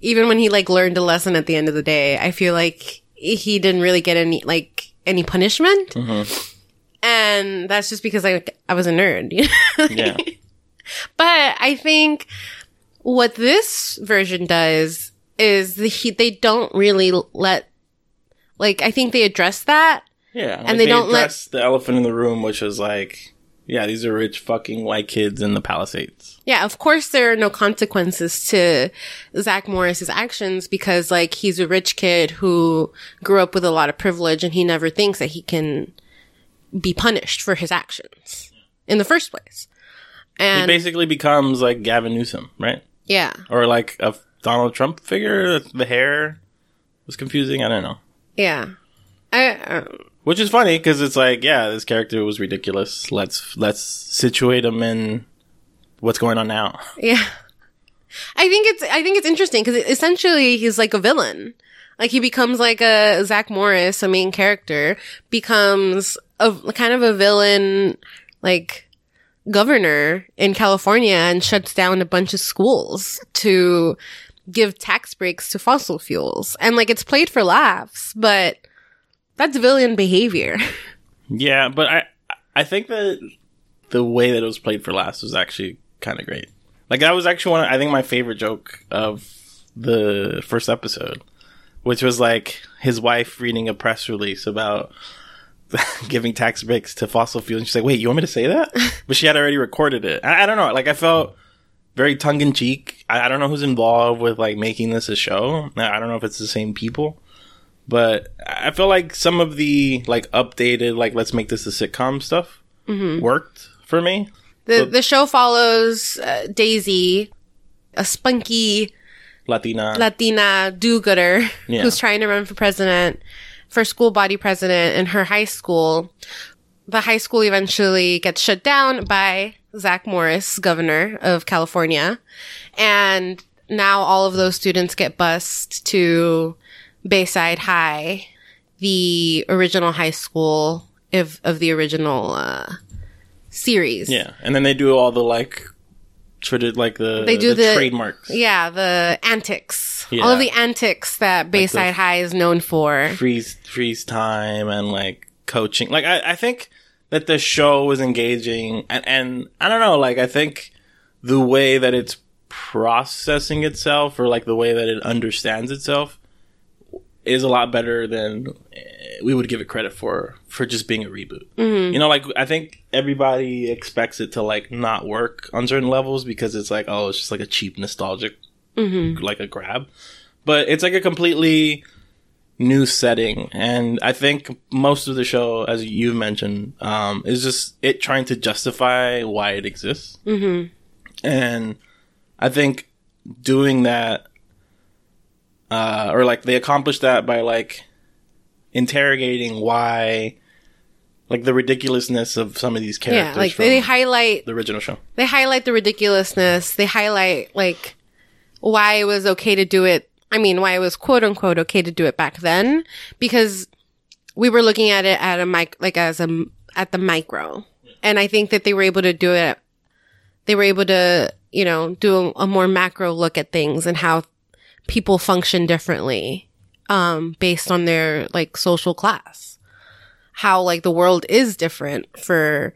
Even when he, like, learned a lesson at the end of the day, I feel like he didn't really get any punishment. Mm-hmm. And that's just because I was a nerd. You know? Yeah. But I think what this version does is they don't really let, like, I think they address that. Yeah, and like they don't let the elephant in the room, which is like, yeah, these are rich fucking white kids in the Palisades. Yeah, of course there are no consequences to Zach Morris's actions because, like, he's a rich kid who grew up with a lot of privilege, and he never thinks that he can be punished for his actions in the first place. And he basically becomes like Gavin Newsom, right? Yeah, or like a Donald Trump figure. The hair was confusing. I don't know. Yeah, which is funny because it's like, yeah, this character was ridiculous. Let's situate him in what's going on now. Yeah, I think it's interesting because essentially he's like a villain. Like he becomes like a Zach Morris, a main character, becomes a kind of a villain, like governor in California, and shuts down a bunch of schools to give tax breaks to fossil fuels, and like it's played for laughs, but. That's villain behavior. Yeah, but I think that the way that it was played for laughs was actually kind of great. Like, that was actually one of, I think, my favorite joke of the first episode, which was, like, his wife reading a press release about giving tax breaks to fossil fuels. And she's like, wait, you want me to say that? But she had already recorded it. I don't know. Like, I felt very tongue-in-cheek. I don't know who's involved with, like, making this a show. I don't know if it's the same people. But I feel like some of the, like, updated, like, let's make this a sitcom stuff worked for me. The show follows Daisy, a spunky Latina do-gooder who's trying to run for president, for school body president in her high school. The high school eventually gets shut down by Zach Morris, governor of California. And now all of those students get bused to Bayside High, the original high school of the original series. Yeah, and then they do all the like the trademarks. Yeah, the antics. Yeah. All of the antics that Bayside High is known for. Freeze time and like coaching. Like I think that the show was engaging. And I don't know, like, I think the way that it's processing itself, or like the way that it understands itself, is a lot better than we would give it credit for just being a reboot. Mm-hmm. You know, like, I think everybody expects it to, like, not work on certain levels because it's like, oh, it's just like a cheap, nostalgic, mm-hmm. like a grab. But it's like a completely new setting. And I think most of the show, as you've mentioned, is just it trying to justify why it exists. Mm-hmm. And I think doing that, or like they accomplished that by like interrogating why, like the ridiculousness of some of these characters. Yeah, like they highlight the original show. They highlight the ridiculousness. They highlight like why it was okay to do it. I mean, why it was quote unquote okay to do it back then, because we were looking at it at a at the micro, and I think that they were able to do it. They were able to, you know, do a more macro look at things and how people function differently based on their like social class, how like the world is different for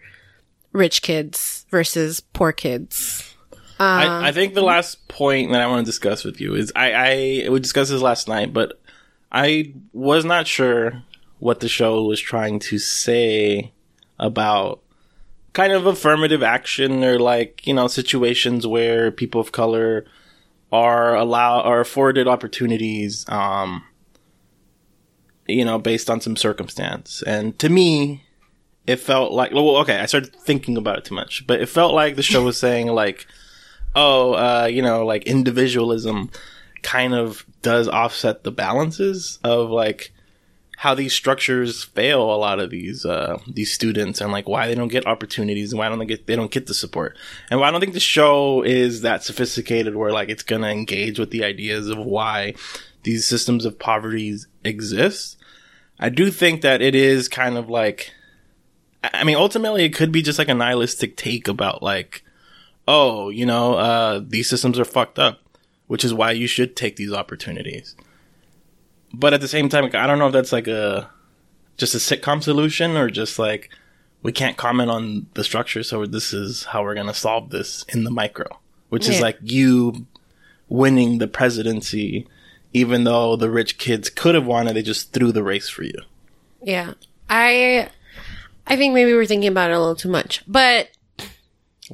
rich kids versus poor kids. I think the last point that I want to discuss with you is we discussed this last night, but I was not sure what the show was trying to say about kind of affirmative action, or like, you know, situations where people of color are afforded opportunities, you know, based on some circumstance. And to me, it felt like, well, okay, I started thinking about it too much, but it felt like the show was saying like, oh, you know, like individualism kind of does offset the balances of like how these structures fail a lot of these students, and like why they don't get opportunities, and why they don't get the support. And why I don't think the show is that sophisticated where like it's going to engage with the ideas of why these systems of poverty exist. I do think that it is kind of like, I mean, ultimately it could be just like a nihilistic take about like, oh, you know, these systems are fucked up, which is why you should take these opportunities. But at the same time, I don't know if that's like just a sitcom solution, or just like we can't comment on the structure, so this is how we're going to solve this in the micro, which is like you winning the presidency, even though the rich kids could have won it, they just threw the race for you. Yeah. I think maybe we're thinking about it a little too much, but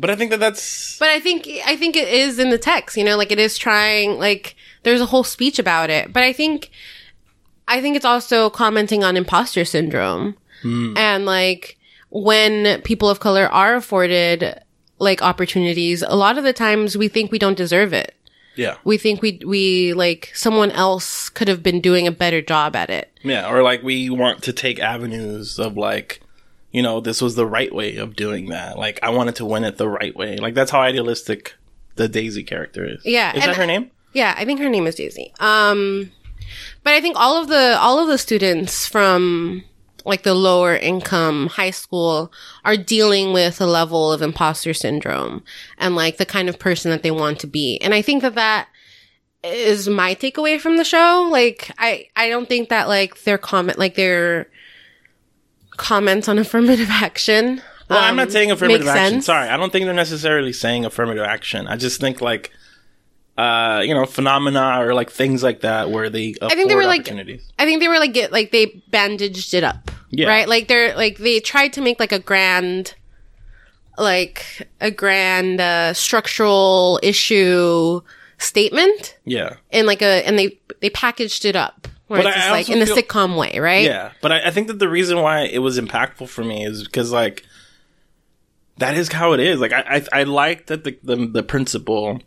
I think that that's... But I think it is in the text, you know, like it is trying, like there's a whole speech about it, but I think it's also commenting on imposter syndrome and like when people of color are afforded like opportunities, a lot of the times we think we don't deserve it. Yeah. We think we like someone else could have been doing a better job at it. Yeah. Or like we want to take avenues of like, you know, this was the right way of doing that. Like I wanted to win it the right way. Like that's how idealistic the Daisy character is. Yeah. Is that her name? Yeah. I think her name is Daisy. But I think all of the students from like the lower income high school are dealing with a level of imposter syndrome and like the kind of person that they want to be. And I think that is my takeaway from the show. Like I don't think that like their comments on affirmative action. Well, I'm not saying affirmative action. Sense. Sorry. I don't think they're necessarily saying affirmative action. I just think like you know, phenomena or like things like that where they afford opportunities. Like, I think they were like they bandaged it up, yeah. Right? Like they tried to make like a grand structural issue statement, yeah. And they packaged it up where but it's just like in the sitcom way, right? Yeah, but I think that the reason why it was impactful for me is because like that is how it is. Like I like that the principal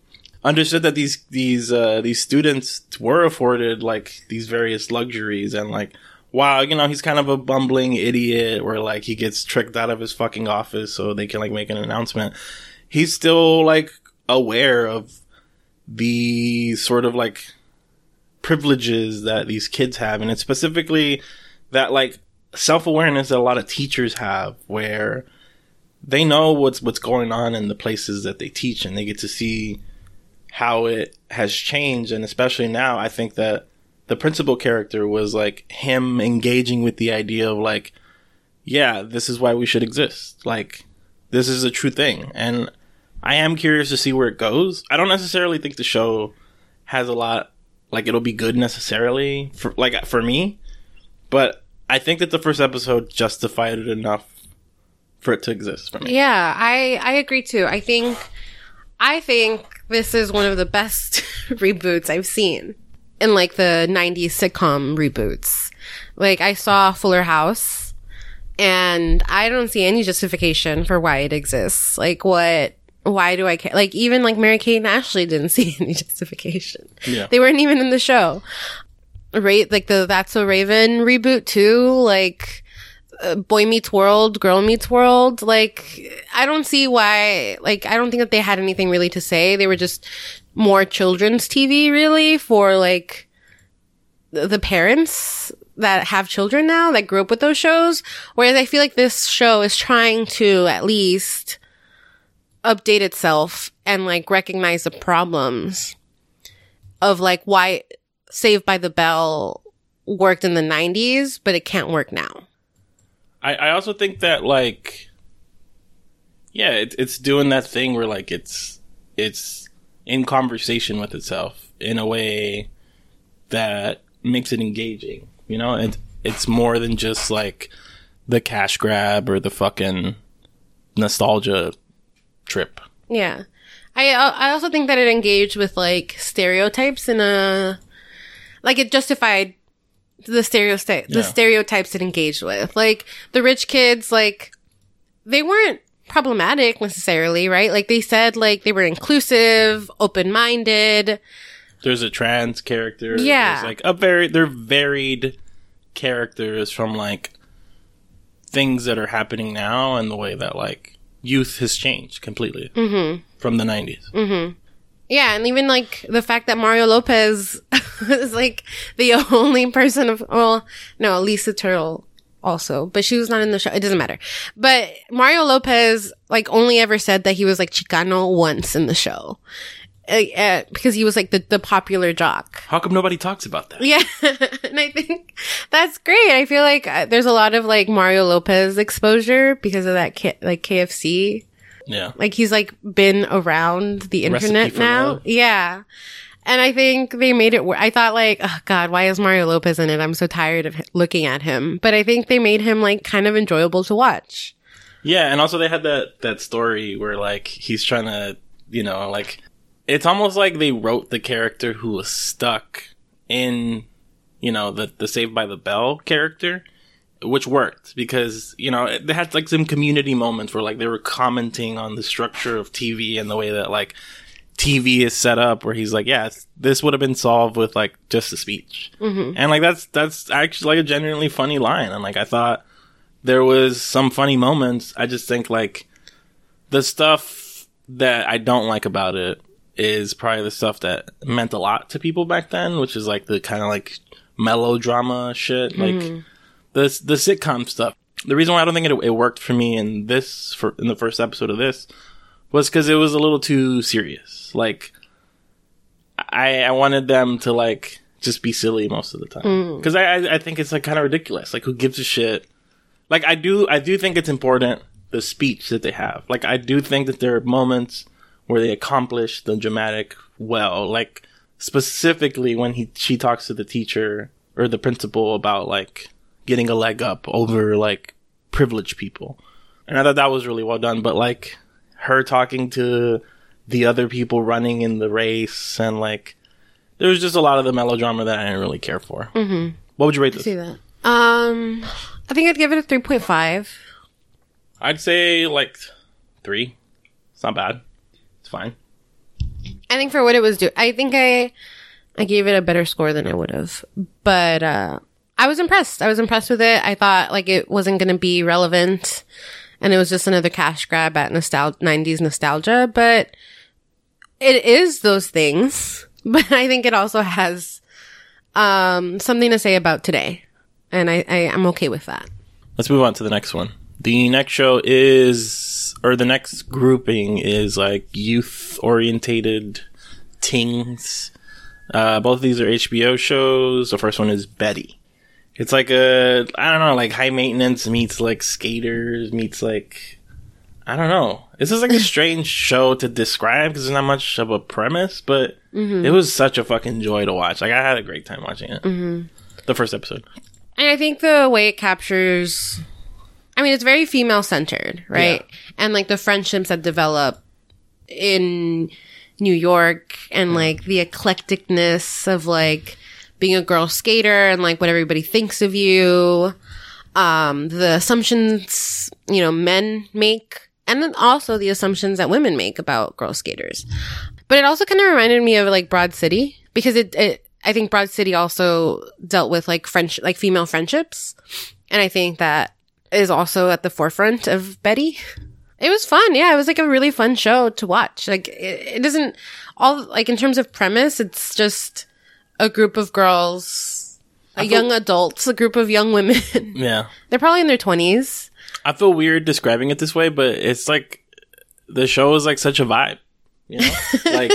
understood that these students were afforded like these various luxuries, and like, wow, you know, he's kind of a bumbling idiot where like he gets tricked out of his fucking office so they can like make an announcement. He's still like aware of the sort of like privileges that these kids have, and it's specifically that like self-awareness that a lot of teachers have where they know what's going on in the places that they teach, and they get to see how it has changed. And especially now, I think that the principal character was like him engaging with the idea of like, yeah, this is why we should exist. Like, this is a true thing. And I am curious to see where it goes. I don't necessarily think the show has a lot, like, it'll be good necessarily, for me. But I think that the first episode justified it enough for it to exist for me. Yeah, I agree too. I think this is one of the best reboots I've seen in, like, the 90s sitcom reboots. Like, I saw Fuller House, and I don't see any justification for why it exists. Like, why do I care? Like, even, like, Mary-Kate and Ashley didn't see any justification. Yeah. They weren't even in the show. Right? Like, the That's So Raven reboot, too. Like, Boy Meets World, Girl Meets World. Like, I don't see why. Like, I don't think that they had anything really to say. They were just more children's TV, really, for, like, the parents that have children now, that grew up with those shows. Whereas I feel like this show is trying to at least update itself and, like, recognize the problems of, like, why Saved by the Bell worked in the 90s, but it can't work now. I also think that, like, yeah, it's doing that thing where, like, it's in conversation with itself in a way that makes it engaging, you know? It's more than just, like, the cash grab or the fucking nostalgia trip. Yeah. I also think that it engaged with, like, stereotypes in a... Like, it justified the stereotypes it engaged with. Like, the rich kids, like, they weren't problematic necessarily, right? Like, they said, like, they were inclusive, open-minded. There's a trans character. Yeah. There's, like, they're varied characters from, like, things that are happening now and the way that, like, youth has changed completely from the 90s. Mm-hmm. Yeah, and even, like, the fact that Mario Lopez is, like, the only person Lisa Turtle also, but she was not in the show. It doesn't matter. But Mario Lopez, like, only ever said that he was, like, Chicano once in the show. Because he was, like, the popular jock. How come nobody talks about that? Yeah, and I think that's great. I feel like there's a lot of, like, Mario Lopez exposure because of that, KFC. Yeah. Like, he's, like, been around the internet now. Love. Yeah. And I think they made it I thought, like, oh, God, why is Mario Lopez in it? I'm so tired of looking at him. But I think they made him, like, kind of enjoyable to watch. Yeah. And also they had that story where, like, he's trying to, you know, like, it's almost like they wrote the character who was stuck in, you know, the Saved by the Bell character. Which worked because, you know, they had, like, some community moments where, like, they were commenting on the structure of TV and the way that, like, TV is set up where he's like, yeah, this would have been solved with, like, just a speech. Mm-hmm. And, like, that's actually, like, a genuinely funny line. And, like, I thought there was some funny moments. I just think, like, the stuff that I don't like about it is probably the stuff that meant a lot to people back then, which is, like, the kind of, like, melodrama shit. Mm-hmm. Like... The sitcom stuff. The reason why I don't think it worked for me in the first episode of this was because it was a little too serious. Like, I wanted them to, like, just be silly most of the time. Because I think it's, like, kind of ridiculous. Like, who gives a shit? Like, I do think it's important, the speech that they have. Like, I do think that there are moments where they accomplish the dramatic well. Like, specifically when she talks to the teacher or the principal about, like... getting a leg up over, like, privileged people. And I thought that was really well done, but, like, her talking to the other people running in the race and, like, there was just a lot of the melodrama that I didn't really care for. Mm-hmm. What would you rate this? I see that. I think I'd give it a 3.5. I'd say, like, 3. It's not bad. It's fine. I think for what it was due, I think I gave it a better score than I would have. But, I was impressed. I was impressed with it. I thought, like, it wasn't going to be relevant and it was just another cash grab at 90s nostalgia, but it is those things. But I think it also has something to say about today, and I'm okay with that. Let's move on to the next one. The next show the next grouping is, like, youth-orientated things. Both of these are HBO shows. The first one is Betty. It's like a, I don't know, like High Maintenance meets like Skaters meets like, I don't know. This is like a strange show to describe because there's not much of a premise, but it was such a fucking joy to watch. Like I had a great time watching it. The first episode. And I think the way it captures, I mean, it's very female centered, right? Yeah. And like the friendships that develop in New York and like the eclecticness of like being a girl skater and like what everybody thinks of you, the assumptions, you know, men make, and then also the assumptions that women make about girl skaters. But it also kind of reminded me of like Broad City because it I think Broad City also dealt with like female friendships, and I think that is also at the forefront of Betty. It was fun. Yeah, it was like a really fun show to watch. Like it doesn't all like in terms of premise, it's just a group of girls, young adults, a group of young women. Yeah. They're probably in their 20s. I feel weird describing it this way, but it's like the show is like such a vibe, you know? Like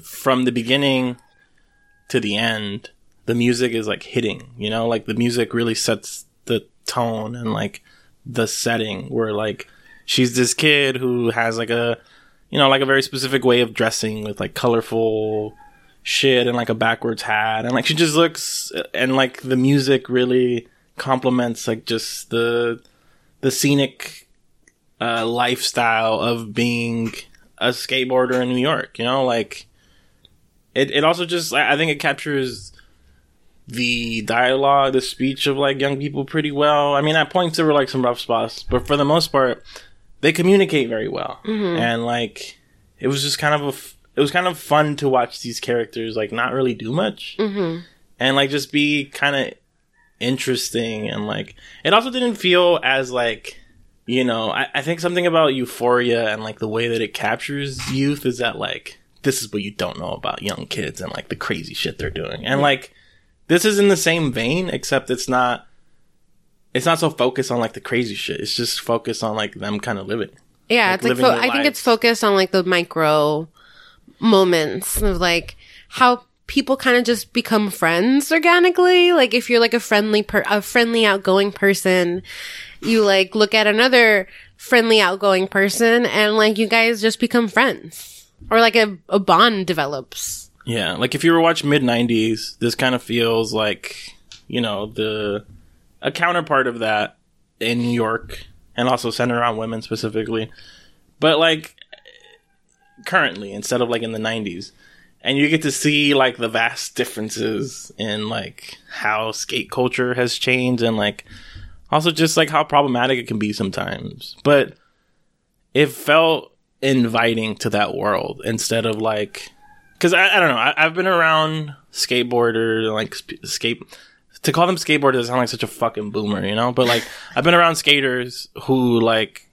from the beginning to the end, the music is like hitting, you know? Like the music really sets the tone and like the setting where like she's this kid who has like a, you know, like a very specific way of dressing with like colorful shit and like a backwards hat, and like she just looks, and like the music really complements like just the scenic lifestyle of being a skateboarder in New York, you know? Like it also just, I think it captures the dialogue, the speech of like young people pretty well. I mean, at points there were like some rough spots, but for the most part they communicate very well. And like it was just kind of it was kind of fun to watch these characters like not really do much and like just be kind of interesting. And like it also didn't feel as like, you know, I think something about Euphoria and like the way that it captures youth is that like this is what you don't know about young kids and like the crazy shit they're doing. And like this is in the same vein, except it's not so focused on like the crazy shit. It's just focused on like them kind of living. Yeah, like, it's like I think it's focused on like the micro moments of like how people kind of just become friends organically. Like if you're like a friendly outgoing person, you like look at another friendly outgoing person and like you guys just become friends, or like a bond develops. Yeah, like if you were watching mid-90s, this kind of feels like, you know, a counterpart of that in New York, and also centered around women specifically, but like currently instead of like in the 90s. And you get to see like the vast differences in like how skate culture has changed, and like also just like how problematic it can be sometimes. But it felt inviting to that world instead of like, because I don't know, I've been around skateboarders, like to call them skateboarders doesn't sound like such a fucking boomer, you know, but like I've been around skaters who like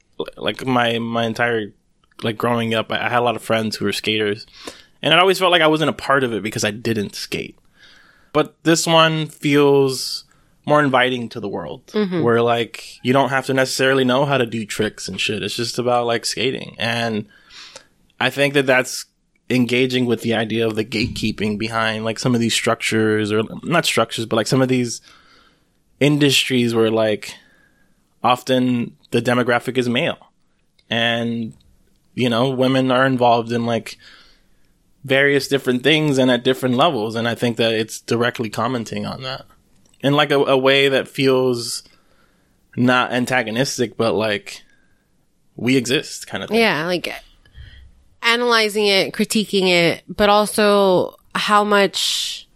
my entire, like growing up, I had a lot of friends who were skaters, and I always felt like I wasn't a part of it because I didn't skate. But this one feels more inviting to the world, where like you don't have to necessarily know how to do tricks and shit. It's just about like skating. And I think that that's engaging with the idea of the gatekeeping behind like some of these structures, or not structures, but like some of these industries where like often the demographic is male, and you know, women are involved in like various different things and at different levels. And I think that it's directly commenting on that in like a way that feels not antagonistic, but like we exist kind of thing. Yeah, like analyzing it, critiquing it, but also how much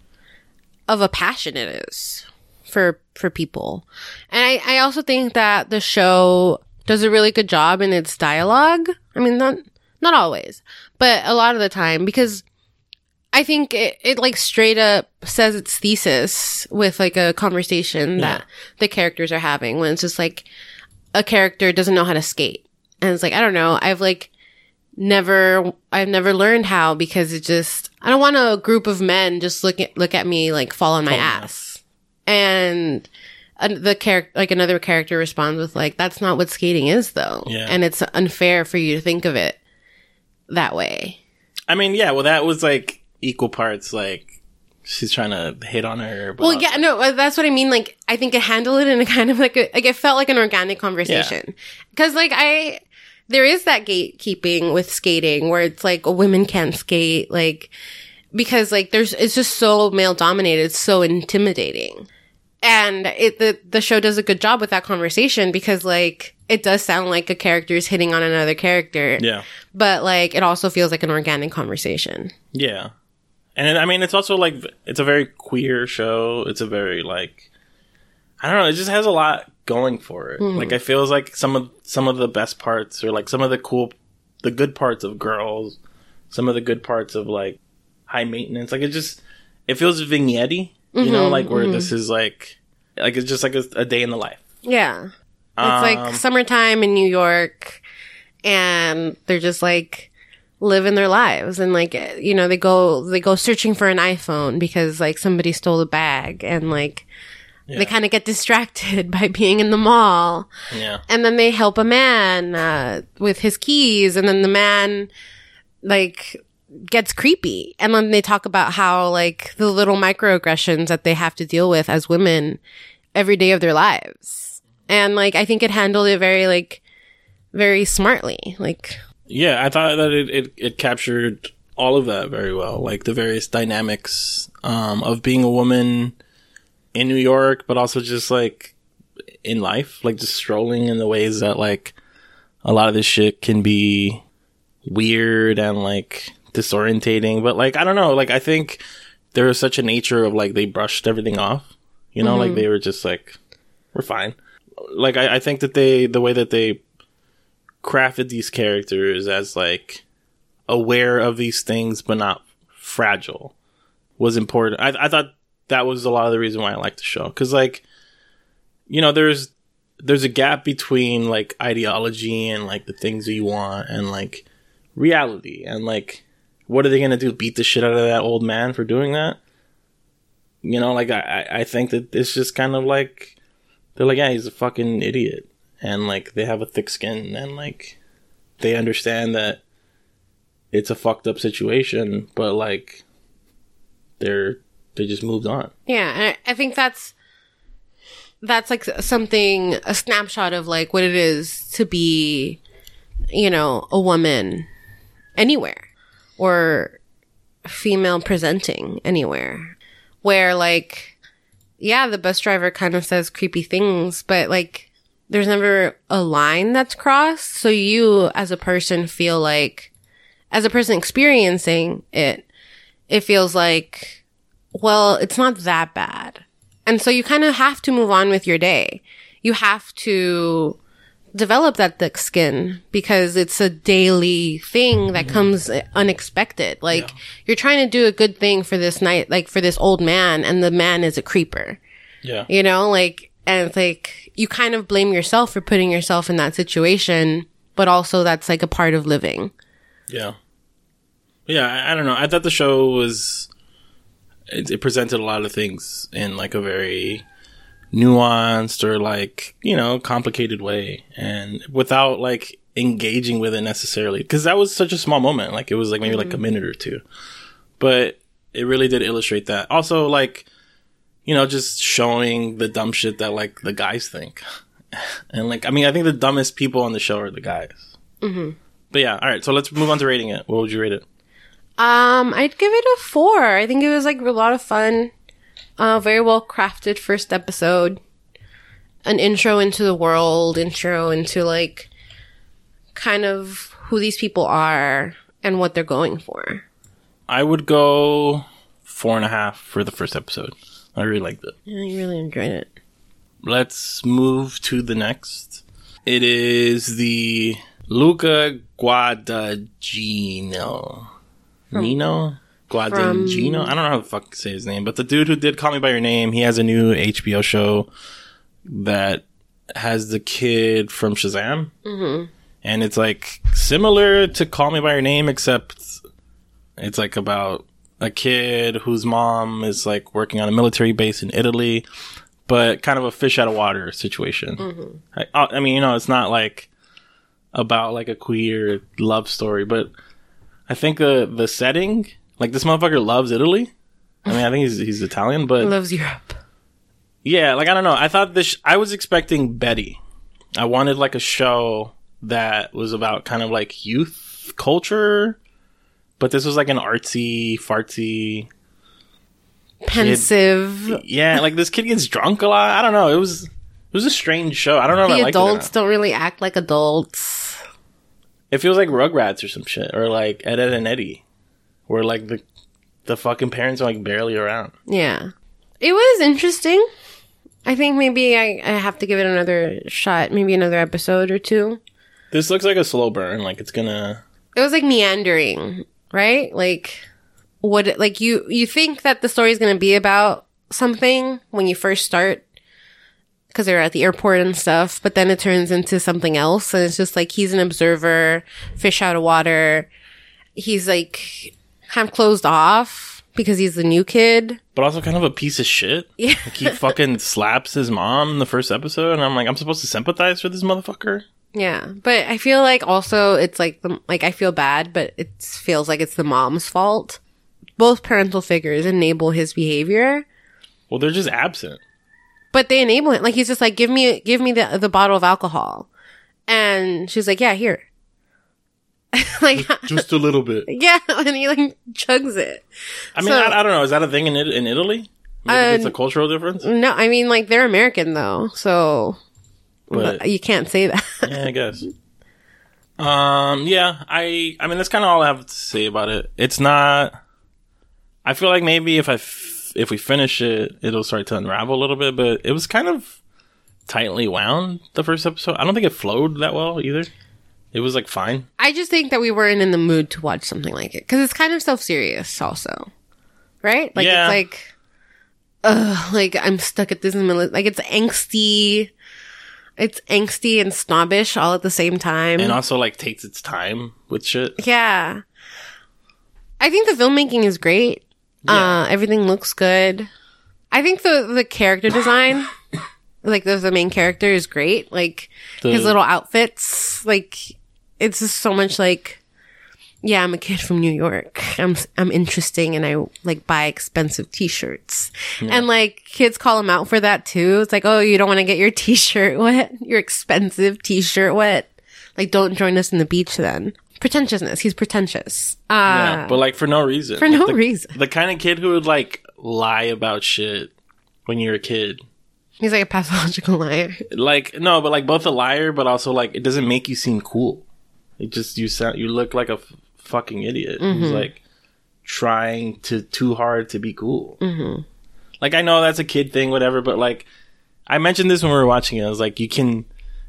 of a passion it is for people. And I also think that the show does a really good job in its dialogue. I mean, not always, but a lot of the time, because I think it like straight up says its thesis with like a conversation that the characters are having, when it's just like a character doesn't know how to skate. And it's like, I don't know, I've never learned how, because it just, I don't want a group of men just look at me like fall on my ass. And another character responds with like, that's not what skating is though. Yeah. And it's unfair for you to think of it that way. I mean, yeah, well that was like equal parts like She's trying to hit on her. Well, yeah, no, that's what I mean. Like, I think I handled it in a kind of like, it felt like an organic conversation. Because, there is that gatekeeping with skating where it's like, women can't skate. Like, because, like, it's just so male dominated. It's so intimidating. And the show does a good job with that conversation because, like, it does sound like a character is hitting on another character. Yeah. But, like, it also feels like an organic conversation. Yeah. And I mean, it's also like, it's a very queer show. It's a very, like, I don't know. It just has a lot going for it. Mm. Like, it feels like some of the best parts, or like some of the good parts of Girls, some of the good parts of like High Maintenance. Like, it feels vignette-y, you know, like where this is like it's just like a day in the life. Yeah. It's like summertime in New York, and they're just like, living their lives, and like, you know, they go searching for an iPhone because like somebody stole a bag, and like they kind of get distracted by being in the mall, and then they help a man with his keys, and then the man like gets creepy, and then they talk about how like the little microaggressions that they have to deal with as women every day of their lives, and like I think it handled it very smartly, like. Yeah, I thought that it captured all of that very well, like the various dynamics of being a woman in New York, but also just like in life, like just strolling in the ways that like a lot of this shit can be weird and like disorientating. But like, I don't know, like I think there was such a nature of like they brushed everything off, you know, like they were just like, we're fine. Like I think that the way that they crafted these characters as like aware of these things but not fragile was important. I thought that was a lot of the reason why I liked the show, because like, you know, there's a gap between like ideology and like the things that you want and like reality, and like what are they gonna do, beat the shit out of that old man for doing that? You know, like I think that it's just kind of like they're like, yeah, he's a fucking idiot. And, like, they have a thick skin, and, like, they understand that it's a fucked up situation, but, like, they just moved on. Yeah, and I think that's, like, something, a snapshot of, like, what it is to be, you know, a woman anywhere, or female presenting anywhere, where, like, yeah, the bus driver kind of says creepy things, but, like, there's never a line that's crossed. So you as a person feel like, as a person experiencing it, it feels like, well, it's not that bad. And so you kind of have to move on with your day. You have to develop that thick skin because it's a daily thing that comes unexpected. Like you're trying to do a good thing for this night, like for this old man, and the man is a creeper. Yeah. You know, like, and it's like, you kind of blame yourself for putting yourself in that situation, but also that's like a part of living. Yeah. Yeah, I don't know. I thought the show was... It presented a lot of things in like a very nuanced or like, you know, complicated way. And without like engaging with it necessarily. Because that was such a small moment. Like it was like maybe like a minute or two. But it really did illustrate that. Also like... You know, just showing the dumb shit that, like, the guys think. And, like, I mean, I think the dumbest people on the show are the guys. Mm-hmm. But, yeah. All right. So, let's move on to rating it. What would you rate it? I'd give it a 4. I think it was, like, a lot of fun. Very well-crafted first episode. An intro into the world. Intro into, like, kind of who these people are and what they're going for. I would go 4.5 for the first episode. I really liked it. Yeah, you really enjoyed it. Let's move to the next. It is the Luca Guadagnino. Guadagnino? I don't know how the fuck to say his name, but the dude who did Call Me By Your Name, he has a new HBO show that has the kid from Shazam. Mm-hmm. And it's like similar to Call Me By Your Name, except it's like about a kid whose mom is like working on a military base in Italy, but kind of a fish out of water situation. Mm-hmm. I mean, you know, it's not like about like a queer love story, but I think the setting, like this motherfucker loves Italy. I mean, I think he's Italian, but loves Europe. Yeah, like I don't know. I thought this. I was expecting Betty. I wanted like a show that was about kind of like youth culture, but this was like an artsy, fartsy, pensive. Kid. Yeah, like this kid gets drunk a lot. I don't know. It was a strange show. I don't know. The adults don't really act like adults. It feels like Rugrats or some shit, or like Ed, Edd and Eddy, where like the fucking parents are like barely around. Yeah, it was interesting. I think maybe I have to give it another shot, maybe another episode or two. This looks like a slow burn. Like it's gonna. It was like meandering, right? Like what? Like you think that the story is gonna be about something when you first start. Because they're at the airport and stuff, but then it turns into something else. And it's just like he's an observer, fish out of water. He's like kind of closed off because he's the new kid. But also kind of a piece of shit. Yeah. Like he fucking slaps his mom in the first episode. And I'm like, I'm supposed to sympathize for this motherfucker? Yeah. But I feel like also it's like, I feel bad, but it feels like it's the mom's fault. Both parental figures enable his behavior. Well, they're just absent. But they enable him. Like, he's just like, give me the bottle of alcohol. And she's like, yeah, here. Like, just a little bit. Yeah. And he like chugs it. I mean, so, I don't know. Is that a thing in Italy? Maybe it's a cultural difference? No. I mean, like, they're American though. So but you can't say that. Yeah, I guess. Yeah. I mean, that's kind of all I have to say about it. It's not, I feel like maybe if we finish it, it'll start to unravel a little bit, but it was kind of tightly wound, the first episode. I don't think it flowed that well either. It was like fine. I just think that we weren't in the mood to watch something like it because it's kind of self-serious also, right? Like yeah. It's like, ugh, like I'm stuck at this in the middle. Like it's angsty. It's angsty and snobbish all at the same time. And also like takes its time with shit. Yeah. I think the filmmaking is great. Yeah. Everything looks good. I think the character design, like the main character is great. Like his little outfits, like it's just so much like, yeah, I'm a kid from New York. I'm interesting and I like buy expensive t-shirts. Yeah. And like kids call him out for that too. It's like, oh, you don't want to get your t-shirt wet? Your expensive t-shirt wet? Like don't join us in the beach then. Pretentiousness. He's pretentious. Yeah, but like for no reason. For no reason. The kind of kid who would like lie about shit when you're a kid. He's like a pathological liar. Like no, but like both a liar, but also like it doesn't make you seem cool. It just you look like a fucking idiot. Mm-hmm. Who's like trying too hard to be cool. Mm-hmm. Like I know that's a kid thing, whatever. But like I mentioned this when we were watching it. I was like, you can.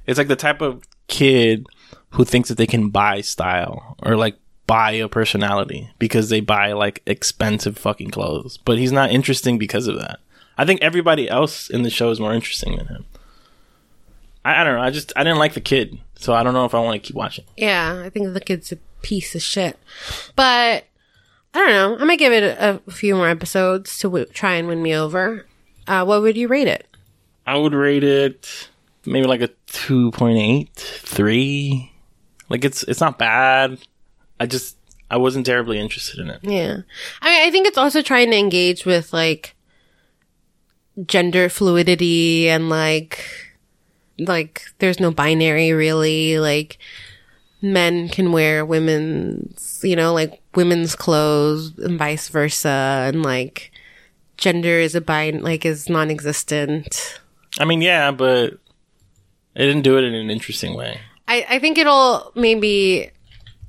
It's like the type of kid who thinks that they can buy style or like buy a personality because they buy like expensive fucking clothes. But he's not interesting because of that. I think everybody else in the show is more interesting than him. I don't know. I didn't like the kid. So I don't know if I want to keep watching. Yeah. I think the kid's a piece of shit. But I don't know. I might give it a few more episodes to try and win me over. What would you rate it? I would rate it maybe like a 2.8, 3. Like, it's not bad. I wasn't terribly interested in it. Yeah. I think it's also trying to engage with, like, gender fluidity and, like, there's no binary, really. Like, men can wear women's, you know, like, women's clothes and vice versa. And, like, gender is non-existent. I mean, yeah, but it didn't do it in an interesting way. I think it'll maybe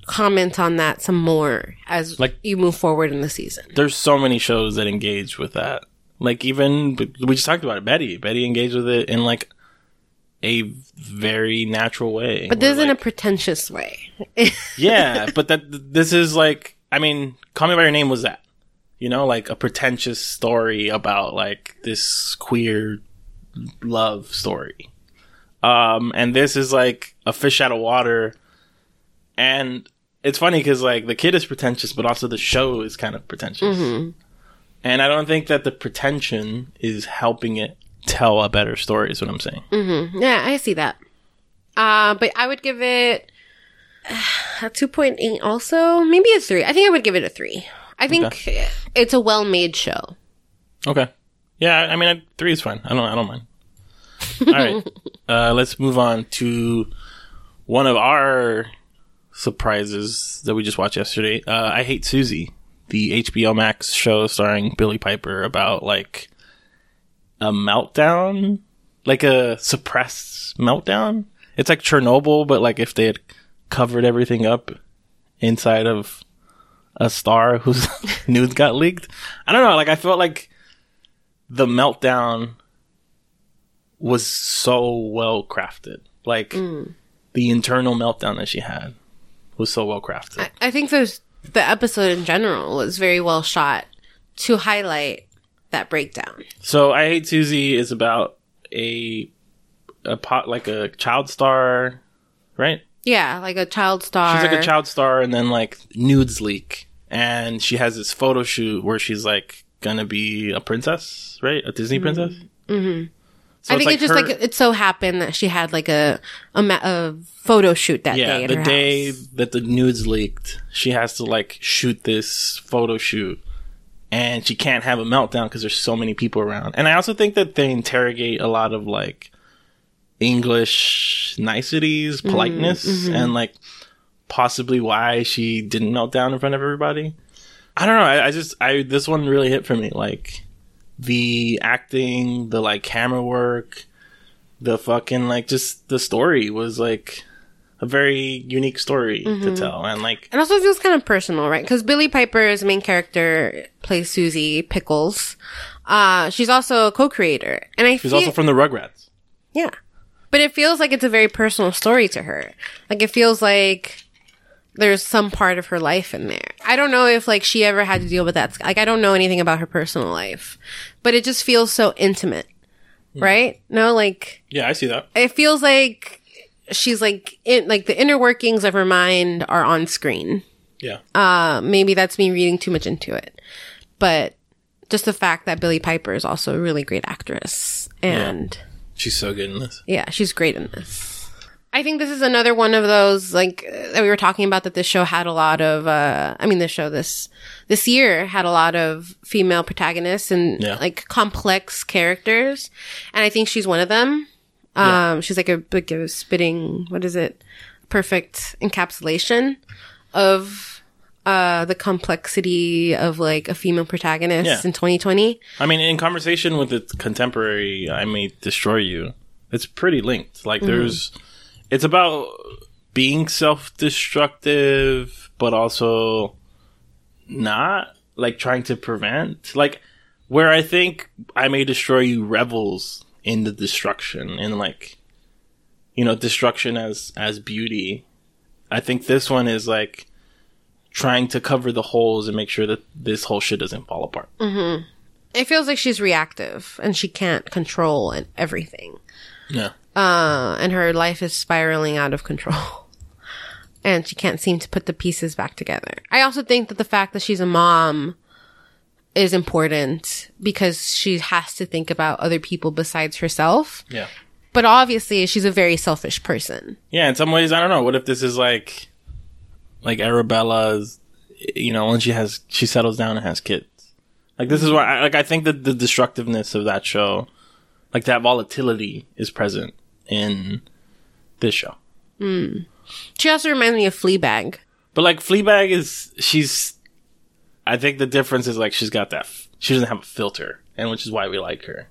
comment on that some more as like, you move forward in the season. There's so many shows that engage with that. Like even, we just talked about it, Betty. Betty engaged with it in like a very natural way. But this isn't like, a pretentious way. Yeah, but this is like, I mean, Call Me By Your Name was that. You know, like a pretentious story about like this queer love story. And this is like a fish out of water. And it's funny because like the kid is pretentious, but also the show is kind of pretentious. Mm-hmm. And I don't think that the pretension is helping it tell a better story is what I'm saying. Mm-hmm. Yeah, I see that. But I would give it a 2.8 also, maybe a 3. I think I would give it a 3. I think it's a well-made show. Okay. Yeah, I mean, 3 is fine. I don't mind. All right. Let's move on to one of our surprises that we just watched yesterday. I Hate Susie, the HBO Max show starring Billy Piper about, like, a meltdown, like a suppressed meltdown. It's like Chernobyl, but like if they had covered everything up inside of a star whose news got leaked. I don't know. Like, I felt like the meltdown was so well crafted. Like, the internal meltdown that she had was so well crafted. I think the episode in general was very well shot to highlight that breakdown. So, I Hate Susie is about a child star, right? Yeah, like a child star. She's like a child star, and then like nudes leak, and she has this photo shoot where she's like gonna be a princess, right? A Disney princess. Mm-hmm. So I think it's just her... like it so happened that she had like a photo shoot that day. Yeah, the day that the nudes leaked, she has to like shoot this photo shoot, and she can't have a meltdown because there's so many people around. And I also think that they interrogate a lot of like English niceties, politeness, and like possibly why she didn't melt down in front of everybody. I don't know. I just this one really hit for me. Like the acting, the like camera work, the fucking like just the story was like a very unique story to tell, and like and also it feels kind of personal, right? Because Billy Piper's main character plays Susie Pickles. She's also a co-creator, and she's also from the Rugrats. Yeah. But it feels like it's a very personal story to her. Like, it feels like there's some part of her life in there. I don't know if, like, she ever had to deal with that. Like, I don't know anything about her personal life. But it just feels so intimate. Mm. Right? No, like... Yeah, I see that. It feels like she's, like... the inner workings of her mind are on screen. Yeah. Maybe that's me reading too much into it. But just the fact that Billie Piper is also a really great actress. And... Yeah. She's so good in this. Yeah, she's great in this. I think this is another one of those, like, that we were talking about, that this show had a lot of, this year had a lot of female protagonists and, like, complex characters. And I think she's one of them. She's like a spitting, what is it? Perfect encapsulation of the complexity of, like, a female protagonist in 2020. I mean, in conversation with its contemporary, I May Destroy You, it's pretty linked. Like, it's about being self-destructive, but also not, like, trying to prevent. Like, where I think I May Destroy You revels in the destruction, and, like, you know, destruction as beauty. I think this one is, like, trying to cover the holes and make sure that this whole shit doesn't fall apart. Mm-hmm. It feels like she's reactive and she can't control everything. Yeah. And her life is spiraling out of control. And she can't seem to put the pieces back together. I also think that the fact that she's a mom is important because she has to think about other people besides herself. Yeah. But obviously, she's a very selfish person. Yeah, in some ways, I don't know. What if this is like... Like, Arabella's, you know, when she settles down and has kids. Like, this is why, I think that the destructiveness of that show, like, that volatility is present in this show. Mm. She also reminds me of Fleabag. But, like, Fleabag I think the difference is, like, she's got that, she doesn't have a filter, and which is why we like her.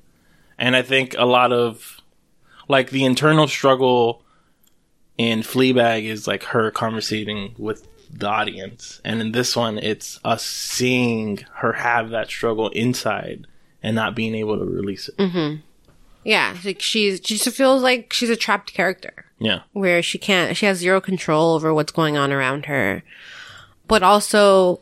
And I think a lot of, like, the internal struggle in Fleabag is like her conversating with the audience. And in this one, it's us seeing her have that struggle inside and not being able to release it. Mm-hmm. Yeah. Like she just feels like she's a trapped character. Yeah. Where she has zero control over what's going on around her. But also,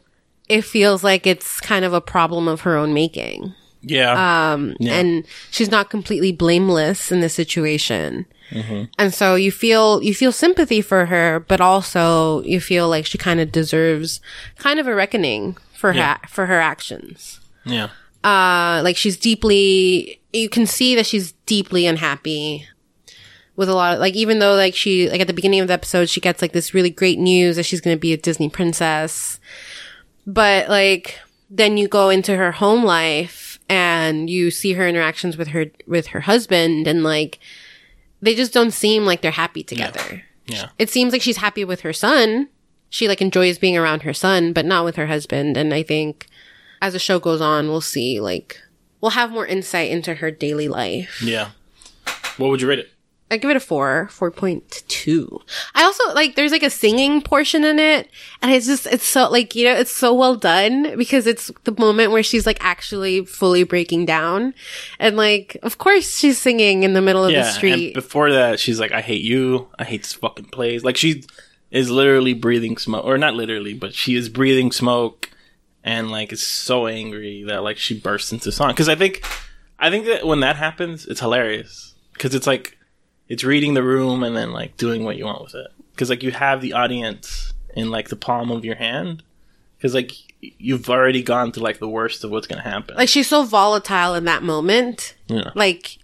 it feels like it's kind of a problem of her own making. Yeah. And she's not completely blameless in this situation. Mm-hmm. And so you feel sympathy for her, but also you feel like she kind of deserves kind of a reckoning for for her actions. Yeah. Like you can see that she's deeply unhappy with a lot of, like, even though like she, like at the beginning of the episode, she gets like this really great news that she's going to be a Disney princess. But like, then you go into her home life and you see her interactions with her husband, and like they just don't seem like they're happy together. Yeah. Yeah. It seems like she's happy with her son. She like enjoys being around her son, but not with her husband. And I think as the show goes on, we'll see, like, we'll have more insight into her daily life. Yeah. What would you rate it? I give it a 4.2. I also, like, there's, like, a singing portion in it, and it's just, it's so, like, you know, it's so well done, because it's the moment where she's, like, actually fully breaking down, and, like, of course she's singing in the middle of the street. And before that, she's like, I hate you, I hate this fucking place. Like, she is literally breathing smoke, or not literally, but she is breathing smoke, and, like, is so angry that, like, she bursts into song, because I think that when that happens, it's hilarious, because it's, like, it's reading the room and then, like, doing what you want with it. Because, like, you have the audience in, like, the palm of your hand. Because, like, you've already gone through, like, the worst of what's going to happen. Like, she's so volatile in that moment. Yeah. Like,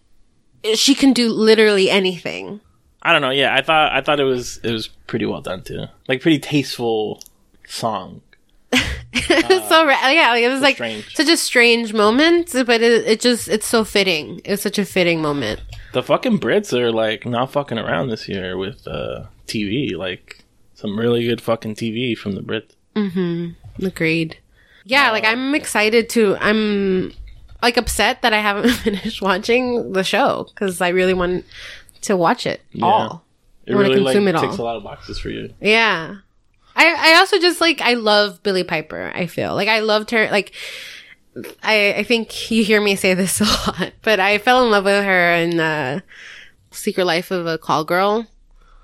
she can do literally anything. I don't know. Yeah, I thought it was pretty well done, too. Like, pretty tasteful song. It was like strange. Such a strange moment, but it's so fitting. It's such a fitting moment. The fucking Brits are like not fucking around this year with TV. Like some really good fucking TV from the Brits. Mm-hmm. Agreed. Yeah, like I'm excited to. I'm like upset that I haven't finished watching the show because I really want to watch it all. It really like ticks a lot of boxes for you. Yeah. I also just, like, I love Billy Piper, I feel. Like, I loved her, like, I think you hear me say this a lot, but I fell in love with her in Secret Life of a Call Girl.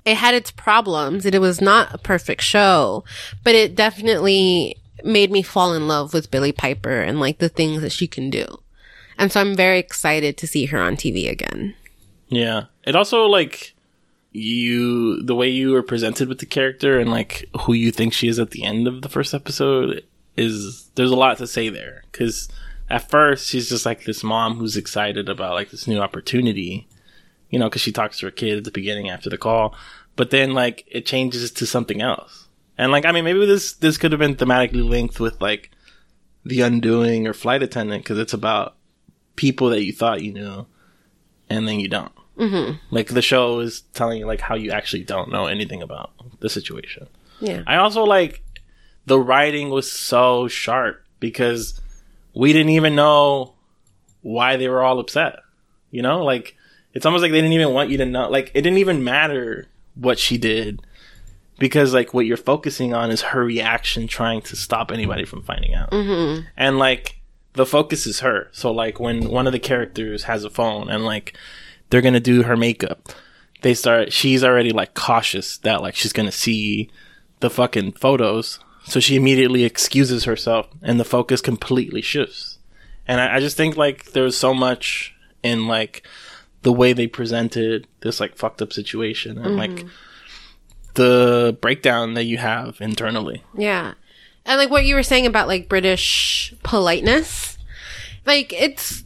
It had its problems, and it was not a perfect show, but it definitely made me fall in love with Billy Piper and, like, the things that she can do. And so I'm very excited to see her on TV again. Yeah. It also, like... the way you were presented with the character and like who you think she is at the end of the first episode is there's a lot to say there because at first she's just like this mom who's excited about like this new opportunity, you know, because she talks to her kid at the beginning after the call, but then like it changes to something else. And like, I mean, maybe this could have been thematically linked with like The Undoing or Flight Attendant because it's about people that you thought you knew and then you don't. Mm-hmm. Like, the show is telling you, like, how you actually don't know anything about the situation. Yeah. I also, like, the writing was so sharp because we didn't even know why they were all upset. You know? Like, it's almost like they didn't even want you to know. Like, it didn't even matter what she did because, like, what you're focusing on is her reaction trying to stop anybody from finding out. Mm-hmm. And, like, the focus is her. So, like, when one of the characters has a phone and, like... they're going to do her makeup. She's already like cautious that like she's going to see the fucking photos. So she immediately excuses herself and the focus completely shifts. And I just think like there's so much in like the way they presented this like fucked up situation and like the breakdown that you have internally. Yeah. And like what you were saying about like British politeness, like it's,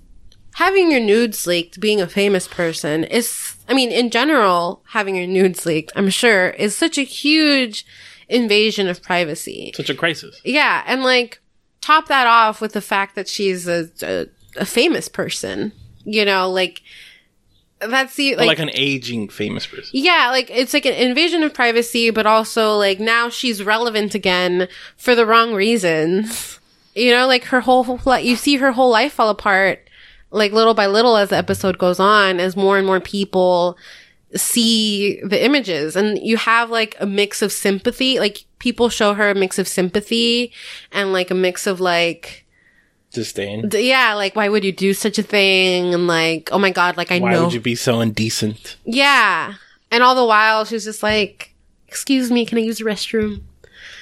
having your nudes leaked, being a famous person is, I mean, in general, having your nudes leaked, I'm sure, is such a huge invasion of privacy. Such a crisis. Yeah. And like, top that off with the fact that she's a famous person, you know, like, that's the, like an aging famous person. Yeah. Like, it's like an invasion of privacy, but also like now she's relevant again for the wrong reasons. You know, like you see her whole life fall apart. Like, little by little as the episode goes on, as more and more people see the images. And you have, like, a mix of sympathy. Like, people show her a mix of sympathy and, like, a mix of, like... disdain. Yeah, like, why would you do such a thing? And, like, oh, my God, like, why would you be so indecent? Yeah. And all the while, she's just like, excuse me, can I use the restroom?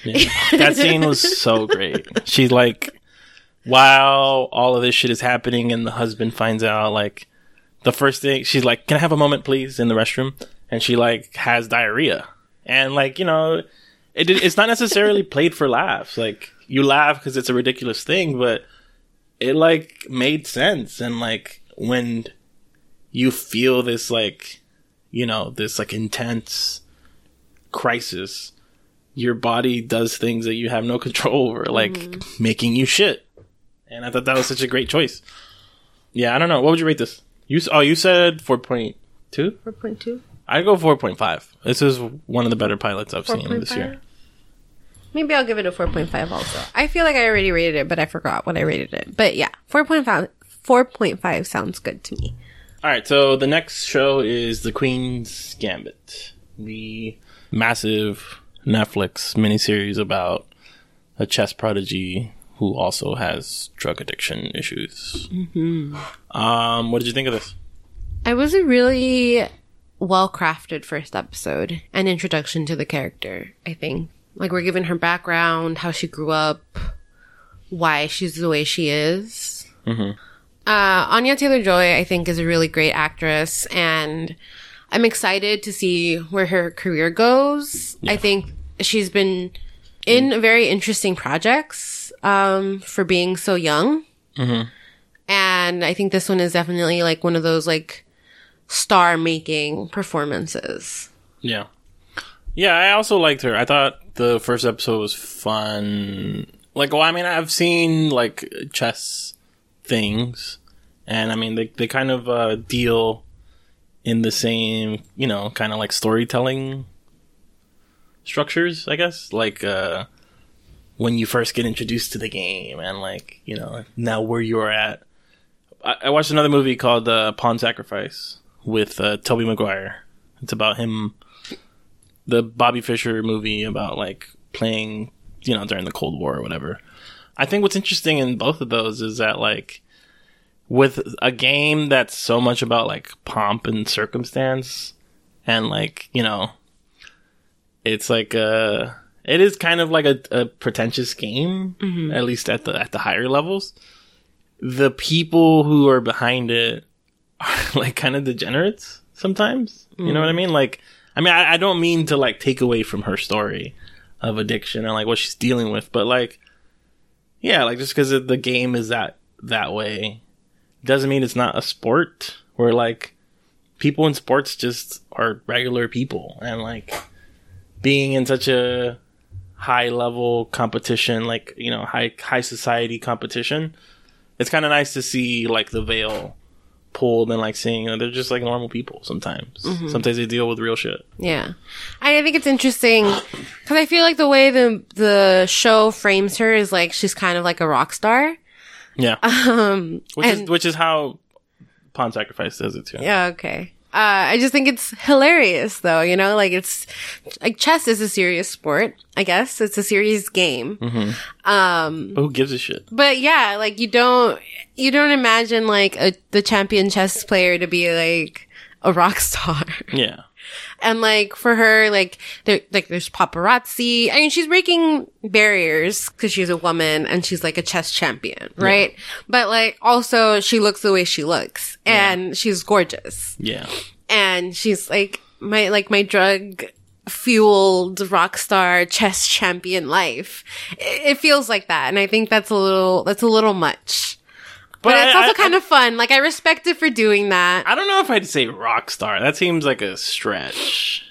Yeah. That scene was so great. She's like... while all of this shit is happening and the husband finds out, like, the first thing, she's like, can I have a moment, please, in the restroom? And she, like, has diarrhea. And, like, you know, it's not necessarily played for laughs. Like, you laugh because it's a ridiculous thing, but it, like, made sense. And, like, when you feel this, like, you know, this, like, intense crisis, your body does things that you have no control over, like, making you shit. And I thought that was such a great choice. Yeah, I don't know. What would you rate this? You said 4.2? 4.2? I'd go 4.5. This is one of the better pilots I've seen this year. Maybe I'll give it a 4.5 also. I feel like I already rated it, but I forgot what I rated it. But yeah, 4.5. 4.5 sounds good to me. All right, so the next show is The Queen's Gambit, the massive Netflix miniseries about a chess prodigy who also has drug addiction issues. Mm-hmm. What did you think of this? It was a really well-crafted first episode and introduction to the character, I think. Like, we're given her background, how she grew up, why she's the way she is. Mm-hmm. Anya Taylor-Joy, I think, is a really great actress, and I'm excited to see where her career goes. Yeah. I think she's been in very interesting projects for being so young. Mm-hmm. And I think this one is definitely like one of those like star-making performances. Yeah. Yeah, I also liked her. I thought the first episode was fun. Like, well, I mean, I've seen like chess things, and I mean they kind of deal in the same, you know, kind of like storytelling structures, I guess, like when you first get introduced to the game and like, you know, now where you're at. I watched another movie called Pawn Sacrifice with Tobey Maguire. It's about him, the Bobby Fischer movie about like playing, you know, during the Cold War or whatever. I think what's interesting in both of those is that, like, with a game that's so much about, like, pomp and circumstance and, like, you know, it's like it is kind of like a pretentious game, mm-hmm. at least at the higher levels. The people who are behind it are, like, kind of degenerates sometimes. Mm-hmm. You know what I mean? Like, I mean, I don't mean to, like, take away from her story of addiction and, like, what she's dealing with, but, like, yeah, like, just because the game is that way doesn't mean it's not a sport where, like, people in sports just are regular people. And, like, being in such a high-level competition, like, you know, high society competition, it's kind of nice to see, like, the veil pulled and, like, seeing, you know, they're just, like, normal people sometimes. Mm-hmm. Sometimes they deal with real shit. Yeah. I think it's interesting because I feel like the way the show frames her is like she's kind of like a rock star. Yeah. Which is how Pawn Sacrifice does it too. Yeah, okay. I just think it's hilarious though, you know, like it's like chess is a serious sport, I guess. It's a serious game. Mm-hmm. But who gives a shit? But yeah, like you don't imagine like the champion chess player to be like a rock star. Yeah. And, like, for her, like, there's paparazzi. I mean, she's breaking barriers because she's a woman and she's, like, a chess champion, right? Yeah. But, like, also she looks the way she looks. And yeah. She's gorgeous. Yeah. And she's, like, my drug-fueled rock star chess champion life. It feels like that. And I think that's a little much. But it's also kind of fun. Like, I respect it for doing that. I don't know if I'd say rock star. That seems like a stretch.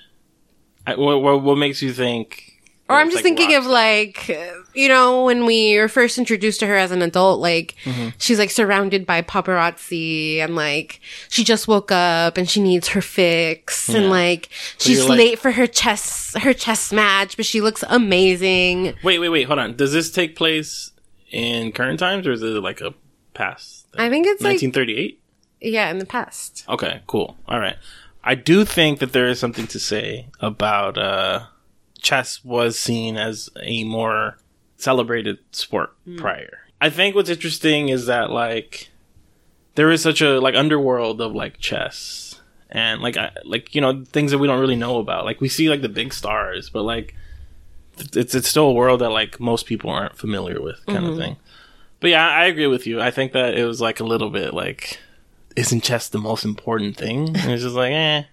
What makes you think? Or I'm just thinking of, like, you know, when we were first introduced to her as an adult, like, mm-hmm. she's, like, surrounded by paparazzi and, like, she just woke up and she needs her fix. Yeah. And, like, she's late for her chess match, but she looks amazing. Wait. Hold on. Does this take place in current times or is it, like, a past? I think it's 1938? Yeah, in the past. Okay, cool. All right. I do think that there is something to say about chess was seen as a more celebrated sport prior. I think what's interesting is that, like, there is such a, like, underworld of, like, chess and, like, you know, things that we don't really know about. Like, we see, like, the big stars, but, like, it's still a world that, like, most people aren't familiar with kind mm-hmm. of thing. But yeah, I agree with you. I think that it was like a little bit like, isn't chess the most important thing? And it's just like, I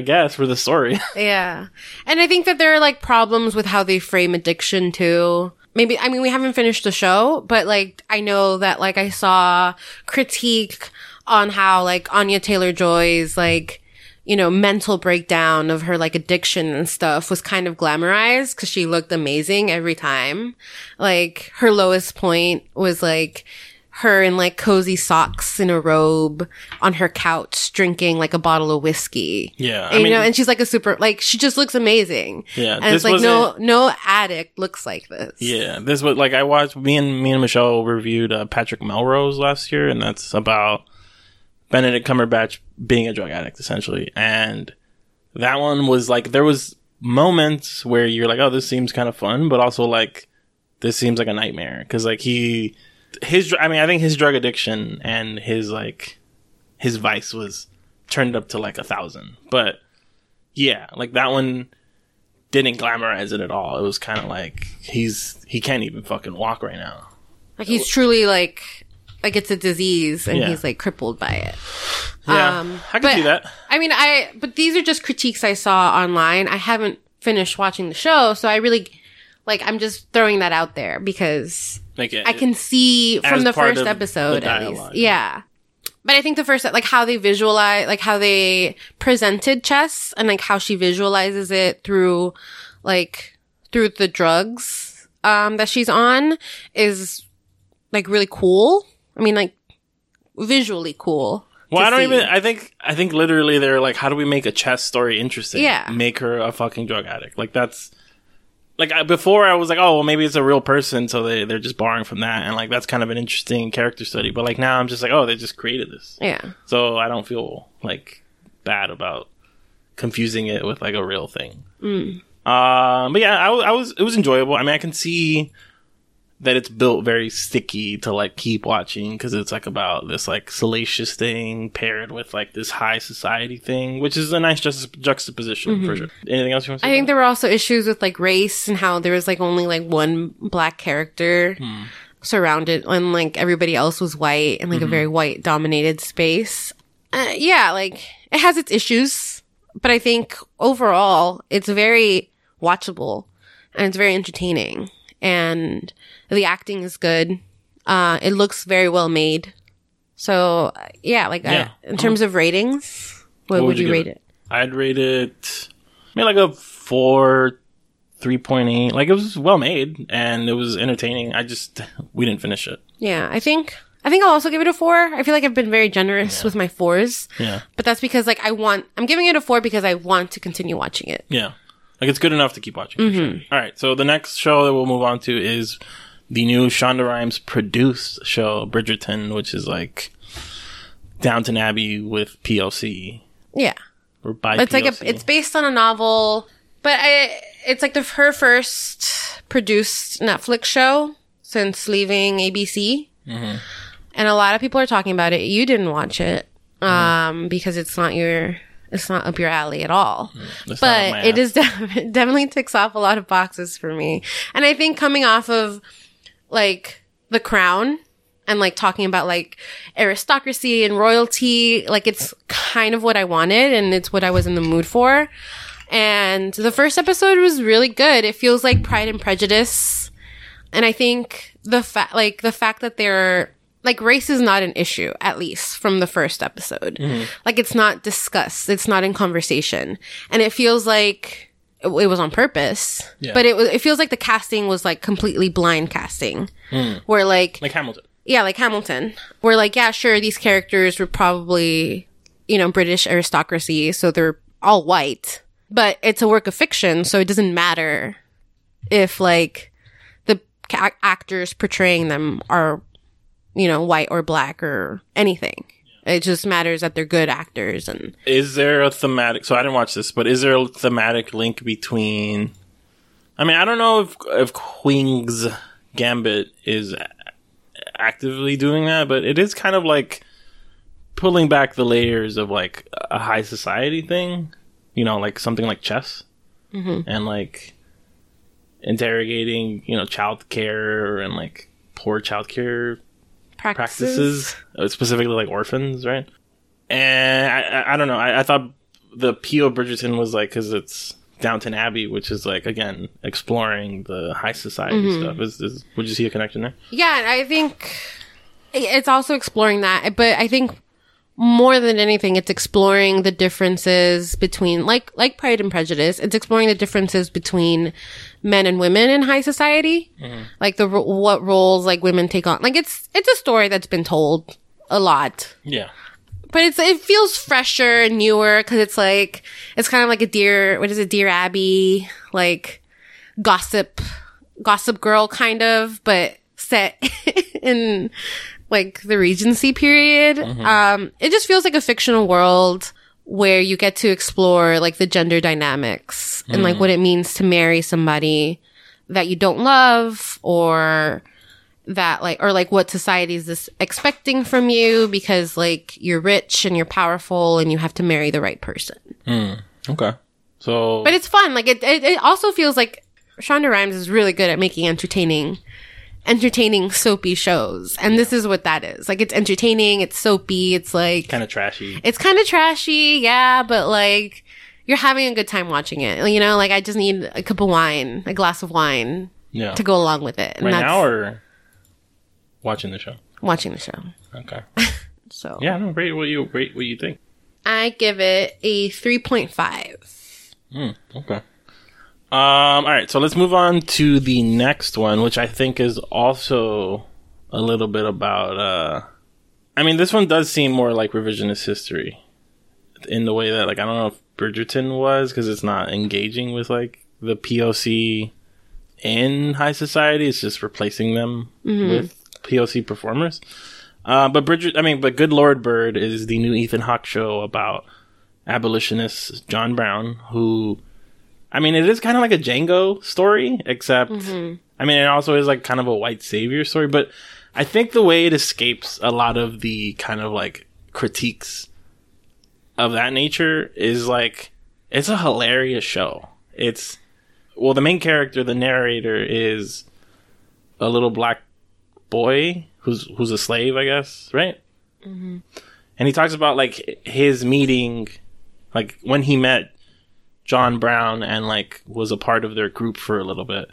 guess for the story. Yeah. And I think that there are like problems with how they frame addiction too. Maybe, I mean, we haven't finished the show, but like, I know that like I saw critique on how like Anya Taylor-Joy's like, you know, mental breakdown of her, like, addiction and stuff was kind of glamorized because she looked amazing every time. Like, her lowest point was, like, her in like cozy socks in a robe on her couch drinking like a bottle of whiskey. Yeah. And, I mean, you know, and she's like a super, like, she just looks amazing. Yeah. And it's like, no addict looks like this. Yeah. This was like, I watched, me and Michelle reviewed Patrick Melrose last year, and that's about Benedict Cumberbatch being a drug addict essentially. And that one was like, there was moments where you're like, oh, this seems kind of fun, but also like, this seems like a nightmare. Cause like I think his drug addiction and his vice was turned up to like 1,000. But yeah, like that one didn't glamorize it at all. It was kind of like, he can't even fucking walk right now. Like he's truly like it's a disease and he's like crippled by it. Yeah, I can see that. I mean, but these are just critiques I saw online. I haven't finished watching the show, so I really, like, I'm just throwing that out there because I can see from the first episode, at least. Yeah. But I think the first, like, how they visualize, like, how they presented Chess and, like, how she visualizes it through the drugs that she's on is, like, really cool. I mean, like, visually cool. Well, I think literally they're like, how do we make a Chess story interesting? Yeah. Make her a fucking drug addict. Like, that's, like, before I was like, oh, well, maybe it's a real person, so they're just borrowing from that. And, like, that's kind of an interesting character study. But, like, now I'm just like, oh, they just created this. Yeah. So I don't feel, like, bad about confusing it with, like, a real thing. Mm. But, yeah, it was enjoyable. I mean, I can see that it's built very sticky to, like, keep watching, because it's, like, about this, like, salacious thing paired with, like, this high society thing, which is a nice juxtaposition, mm-hmm. for sure. Anything else you want to say? I think there were also issues with, like, race and how there was, like, only, like, one black character surrounded, and, like, everybody else was white and, like, mm-hmm. a very white-dominated space. Yeah, like, it has its issues, but I think overall it's very watchable and it's very entertaining. And the acting is good. It looks very well made. So, yeah, like, yeah. In terms of ratings, what would you rate it? I'd rate it, maybe like a 4, 3.8. Like, it was well made, and it was entertaining. We didn't finish it. Yeah, I think I'll also give it a 4. I feel like I've been very generous with my 4s. Yeah. But that's because, like, I'm giving it a 4 because I want to continue watching it. Yeah. Like, it's good enough to keep watching. Mm-hmm. Sure. All right. So the next show that we'll move on to is the new Shonda Rhimes produced show, Bridgerton, which is like Downton Abbey with POC. Yeah. Or by it's POC. Like it's based on a novel, but it's like her first produced Netflix show since leaving ABC. Mm-hmm. And a lot of people are talking about it. You didn't watch it because it's not up your alley at all. But it is definitely ticks off a lot of boxes for me. And I think coming off of, like, The Crown and, like, talking about, like, aristocracy and royalty, like, it's kind of what I wanted and it's what I was in the mood for. And the first episode was really good. It feels like Pride and Prejudice. And I think the fact that they're, like, race is not an issue, at least from the first episode. Mm-hmm. Like, it's not discussed. It's not in conversation. And it feels like it was on purpose. Yeah. But it feels like the casting was, like, completely blind casting. Mm. Where, like... Like Hamilton. Yeah, like Hamilton. Where, like, yeah, sure, these characters were probably, you know, British aristocracy, so they're all white. But it's a work of fiction, so it doesn't matter if, like, the actors portraying them are... you know, white or black or anything. Yeah. It just matters that they're good actors. And is there a thematic... So I didn't watch this, but is there a thematic link between... I mean, I don't know if Queen's Gambit is actively doing that, but it is kind of like pulling back the layers of like a high society thing. You know, like something like Chess. Mm-hmm. And like interrogating, you know, child care and like poor child care... Practices, specifically like orphans, right? And I don't know. I thought the P.O. Bridgerton was like, because it's Downton Abbey, which is like, again, exploring the high society mm-hmm. stuff. Would you see a connection there? Yeah, I think it's also exploring that. But I think more than anything, it's exploring the differences between, like Pride and Prejudice, it's exploring the differences between men and women in high society. Mm-hmm. Like what roles like women take on. Like it's a story that's been told a lot. Yeah. But it feels fresher and newer because it's kind of like a Dear Abby, like Gossip Girl kind of, but set in like the Regency period. Mm-hmm. It just feels like a fictional world where you get to explore like the gender dynamics mm-hmm. and like what it means to marry somebody that you don't love or that like, or like what society is this expecting from you because like you're rich and you're powerful and you have to marry the right person. Mm. Okay. So, but it's fun. Like it also feels like Shonda Rhimes is really good at making entertaining soapy shows, and this is what that is. Like, it's entertaining, it's soapy, it's like kind of trashy. Yeah, but like you're having a good time watching it. You know, like I just need a glass of wine to go along with it. And right now, or watching the show. Watching the show. Okay. So yeah, no, rate what you think. I give it a 3.5. Okay. All right, so let's move on to the next one, which I think is also a little bit about... I mean, this one does seem more like revisionist history in the way that, like, I don't know if Bridgerton was, because it's not engaging with, like, the POC in high society. It's just replacing them mm-hmm. with POC performers. But Good Lord Bird is the new Ethan Hawke show about abolitionist John Brown, who... I mean, it is kind of like a Django story, except, mm-hmm. I mean, it also is like kind of a white savior story, but I think the way it escapes a lot of the kind of like critiques of that nature is like, it's a hilarious show. It's, well, the main character, the narrator, is a little black boy who's a slave, I guess, right? Mm-hmm. And he talks about like his meeting, like when he met John Brown and like was a part of their group for a little bit,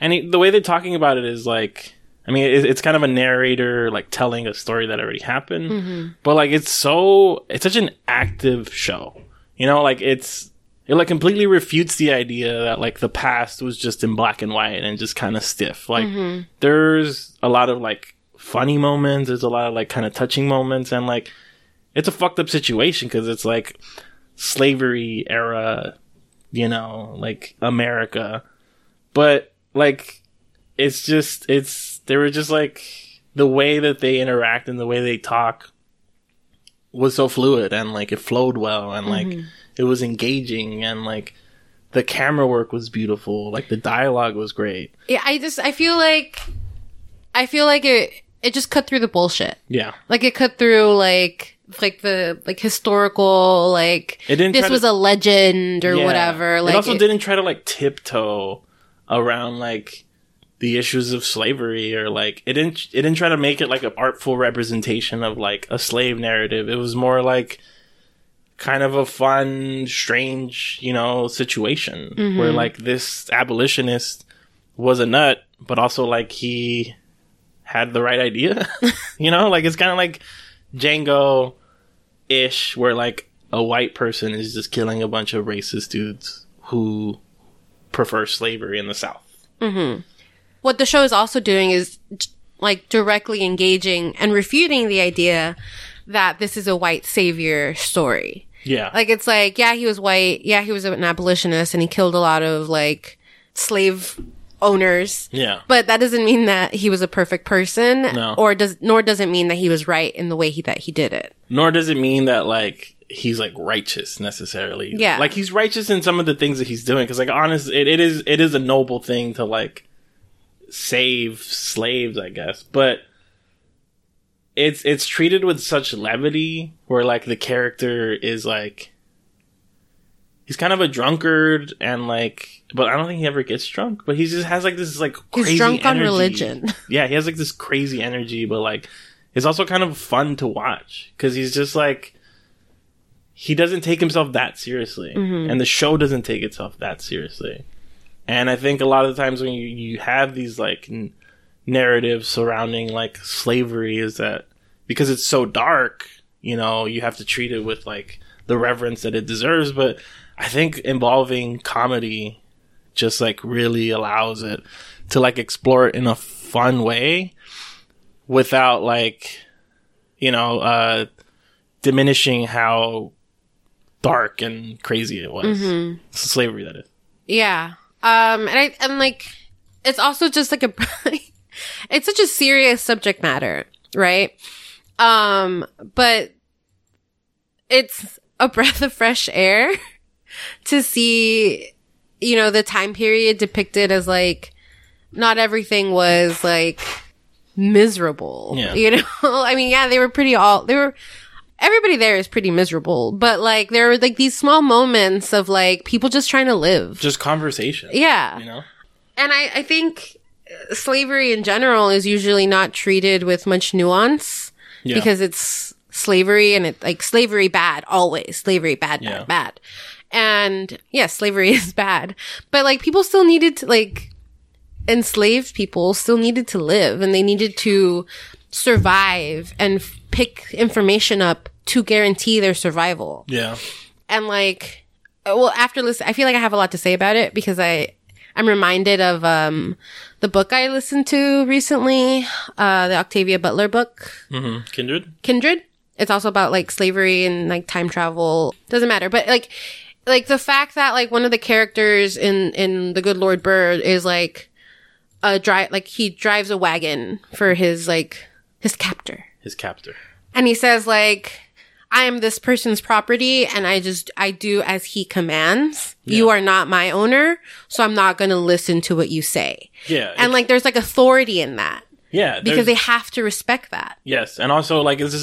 and the way they're talking about it is like, I mean, it's kind of a narrator like telling a story that already happened, mm-hmm. but like it's such an active show, you know, like it like completely refutes the idea that like the past was just in black and white and just kind of stiff. Like mm-hmm. there's a lot of like funny moments, there's a lot of like kind of touching moments, and like it's a fucked up situation because it's like slavery era. You know, like America, but like they were just like the way that they interact and the way they talk was so fluid, and like it flowed well, and like mm-hmm. it was engaging, and like the camera work was beautiful, like the dialogue was great. Yeah, I feel like it just cut through the bullshit. Yeah, like it cut through the historical, like this was a legend or whatever. Like, it also didn't try to like tiptoe around like the issues of slavery, or like it didn't try to make it like an artful representation of like a slave narrative. It was more like kind of a fun, strange, you know, situation mm-hmm. where like this abolitionist was a nut, but also like he had the right idea. You know, like it's kind of like Django-ish, where like a white person is just killing a bunch of racist dudes who prefer slavery in the South. Mm-hmm. What the show is also doing is like directly engaging and refuting the idea that this is a white savior story. Yeah. Like it's like, yeah, he was white. Yeah, he was an abolitionist and he killed a lot of like slave owners. Yeah. But that doesn't mean that he was a perfect person. No. Nor does it mean that he was right in the way that he did it. Nor does it mean that like he's like righteous necessarily. Yeah. Like he's righteous in some of the things that he's doing, because like honestly it is a noble thing to like save slaves, I guess. But it's treated with such levity, where like the character is like, he's kind of a drunkard, and like, but I don't think he ever gets drunk, but he just has like this like crazy he's drunk energy. On religion. Yeah, he has like this crazy energy, but like it's also kind of fun to watch because he's just like, he doesn't take himself that seriously, mm-hmm. and the show doesn't take itself that seriously. And I think a lot of the times when you have these like narratives surrounding like slavery, is that because it's so dark, You know, you have to treat it with like the reverence that it deserves. But I think involving comedy just like really allows it to like explore it in a fun way without like, you know, diminishing how dark and crazy it was. Mm-hmm. Slavery, that is. Yeah. And like, it's also just like a, it's such a serious subject matter, right? But it's a breath of fresh air to see, you know, the time period depicted as like, not everything was like miserable, yeah. You know? I mean, yeah, they were pretty everybody there is pretty miserable, but like there were like these small moments of like people just trying to live. Just conversation. Yeah. You know? And I think slavery in general is usually not treated with much nuance, yeah. Because it's slavery and it like slavery bad always. Slavery bad, yeah. bad. And yes, yeah, slavery is bad. But like people still needed to like enslaved people still needed to live and they needed to survive and pick information up to guarantee their survival. Yeah. And like, well, after listening, I feel like I have a lot to say about it because I'm reminded of the book I listened to recently, the Octavia Butler book. Mm-hmm. Kindred. It's also about like slavery and like time travel. Doesn't matter. But like the fact that like one of the characters in The Good Lord Bird is like he drives a wagon for his like his captor, and he says like, I am this person's property and I do as he commands. Yeah. You are not my owner, so I'm not going to listen to what you say. Yeah. And like there's like authority in that. Yeah. Because they have to respect that. Yes. And also like this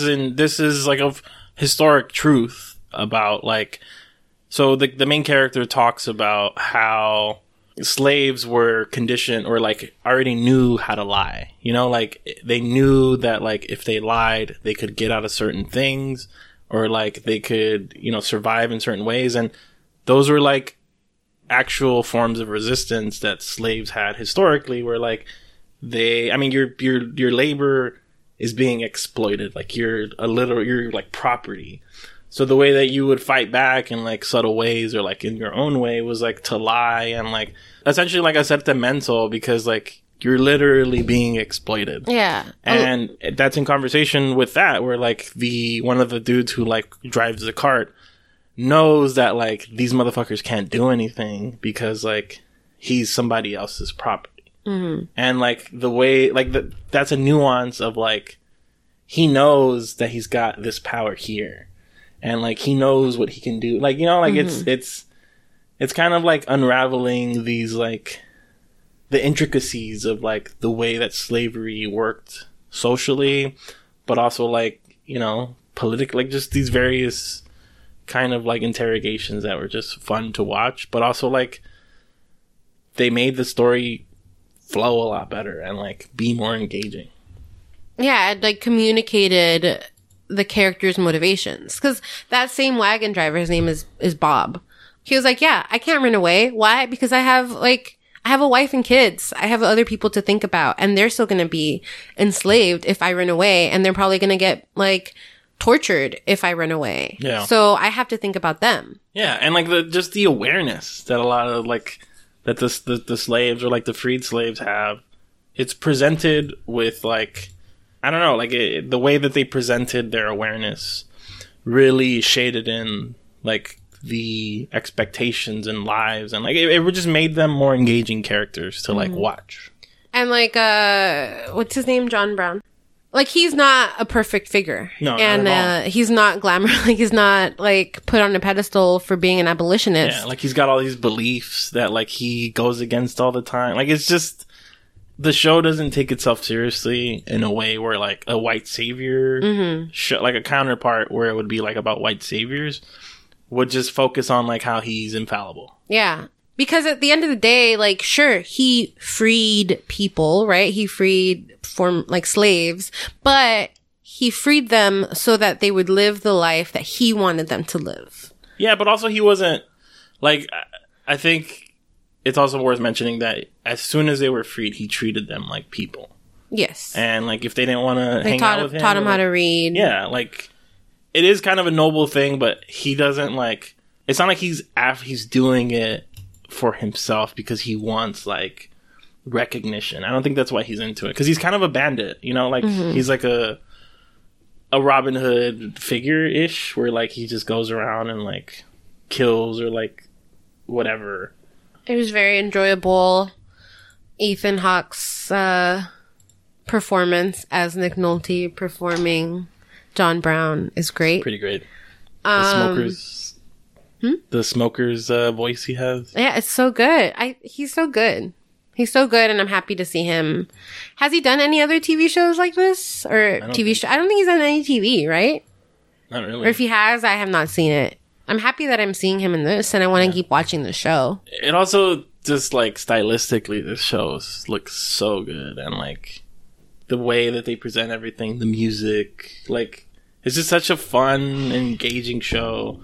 is like a historic truth about like, so the main character talks about how slaves were conditioned or like already knew how to lie, you know, like they knew that like if they lied they could get out of certain things or like they could, you know, survive in certain ways, and those were like actual forms of resistance that slaves had historically, where like they, I mean, your labor is being exploited, like you're like property. So the way that you would fight back in like subtle ways or like in your own way was like to lie and like essentially, like I said, to mental, because like you're literally being exploited. Yeah. And that's in conversation with that, where like one of the dudes who like drives the cart knows that like these motherfuckers can't do anything because like he's somebody else's property. Mm-hmm. And like the way like that's a nuance of like he knows that he's got this power here. And, like, he knows what he can do. Like, you know, like, mm-hmm. It's kind of, like, unraveling these, like, the intricacies of, like, the way that slavery worked socially, but also, like, you know, politically, like, just these various kind of, like, interrogations that were just fun to watch, but also, like, they made the story flow a lot better and, like, be more engaging. Yeah, it, like, communicated the character's motivations, because that same wagon driver, his name is Bob. He was like, yeah, I can't run away. Why? Because I have a wife and kids. I have other people to think about, and they're still going to be enslaved if I run away, and they're probably going to get like tortured if I run away. Yeah. So I have to think about them. Yeah. And like just the awareness that a lot of like that the slaves or like the freed slaves have, it's presented with like, I don't know, like the way that they presented their awareness really shaded in like the expectations and lives, and like it just made them more engaging characters to like watch. And like what's his name, John Brown, like he's not a perfect figure. No, and not at all. He's not glamorous, like he's not like put on a pedestal for being an abolitionist. Yeah, like he's got all these beliefs that like he goes against all the time. Like it's just, the show doesn't take itself seriously in a way where, like, a white savior, mm-hmm. Like, a counterpart where it would be, like, about white saviors, would just focus on, like, how he's infallible. Yeah. Because at the end of the day, like, sure, he freed people, right? He freed, like, slaves. But he freed them so that they would live the life that he wanted them to live. Yeah, but also he wasn't, like, I think it's also worth mentioning that as soon as they were freed, he treated them like people. Yes. And, like, if they didn't want to hang out with him. Taught him how to read. Yeah, like, it is kind of a noble thing, but he doesn't like. It's not like he's doing it for himself because he wants like recognition. I don't think that's why he's into it, because he's kind of a bandit, you know, like mm-hmm. he's like a Robin Hood figure ish, where like he just goes around and like kills or like whatever. It was very enjoyable. Ethan Hawke's performance as Nick Nolte performing John Brown is great. It's pretty great. The smoker's voice he has. Yeah, it's so good. He's so good. He's so good, and I'm happy to see him. Has he done any other TV shows like this? Or TV show? I don't think he's done any TV, right? Not really. Or if he has, I have not seen it. I'm happy that I'm seeing him in this, and I want to keep watching the show. It also just, like, stylistically, this show looks so good. And, like, the way that they present everything, the music. Like, it's just such a fun, engaging show.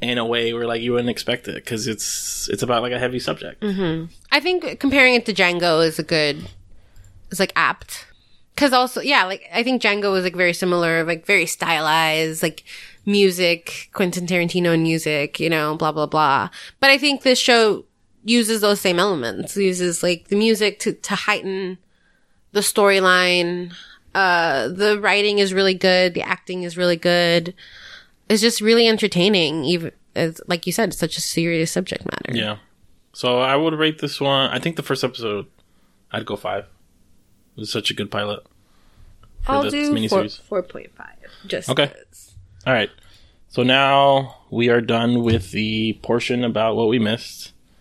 In a way where, like, you wouldn't expect it, because it's about, like, a heavy subject. Mm-hmm. I think comparing it to Django is apt. Because also, yeah, like, I think Django was, like, very similar, like, very stylized, like, music, Quentin Tarantino and music, you know, blah, blah, blah. But I think this show uses those same elements. It uses, like, the music to heighten the storyline. The writing is really good. The acting is really good. It's just really entertaining, even as, like you said, it's such a serious subject matter. Yeah. So I would rate this one. I think the first episode, I'd go 5. It was such a good pilot. I'll do 4.5. Just okay. Cause. All right. So now we are done with the portion about what we missed.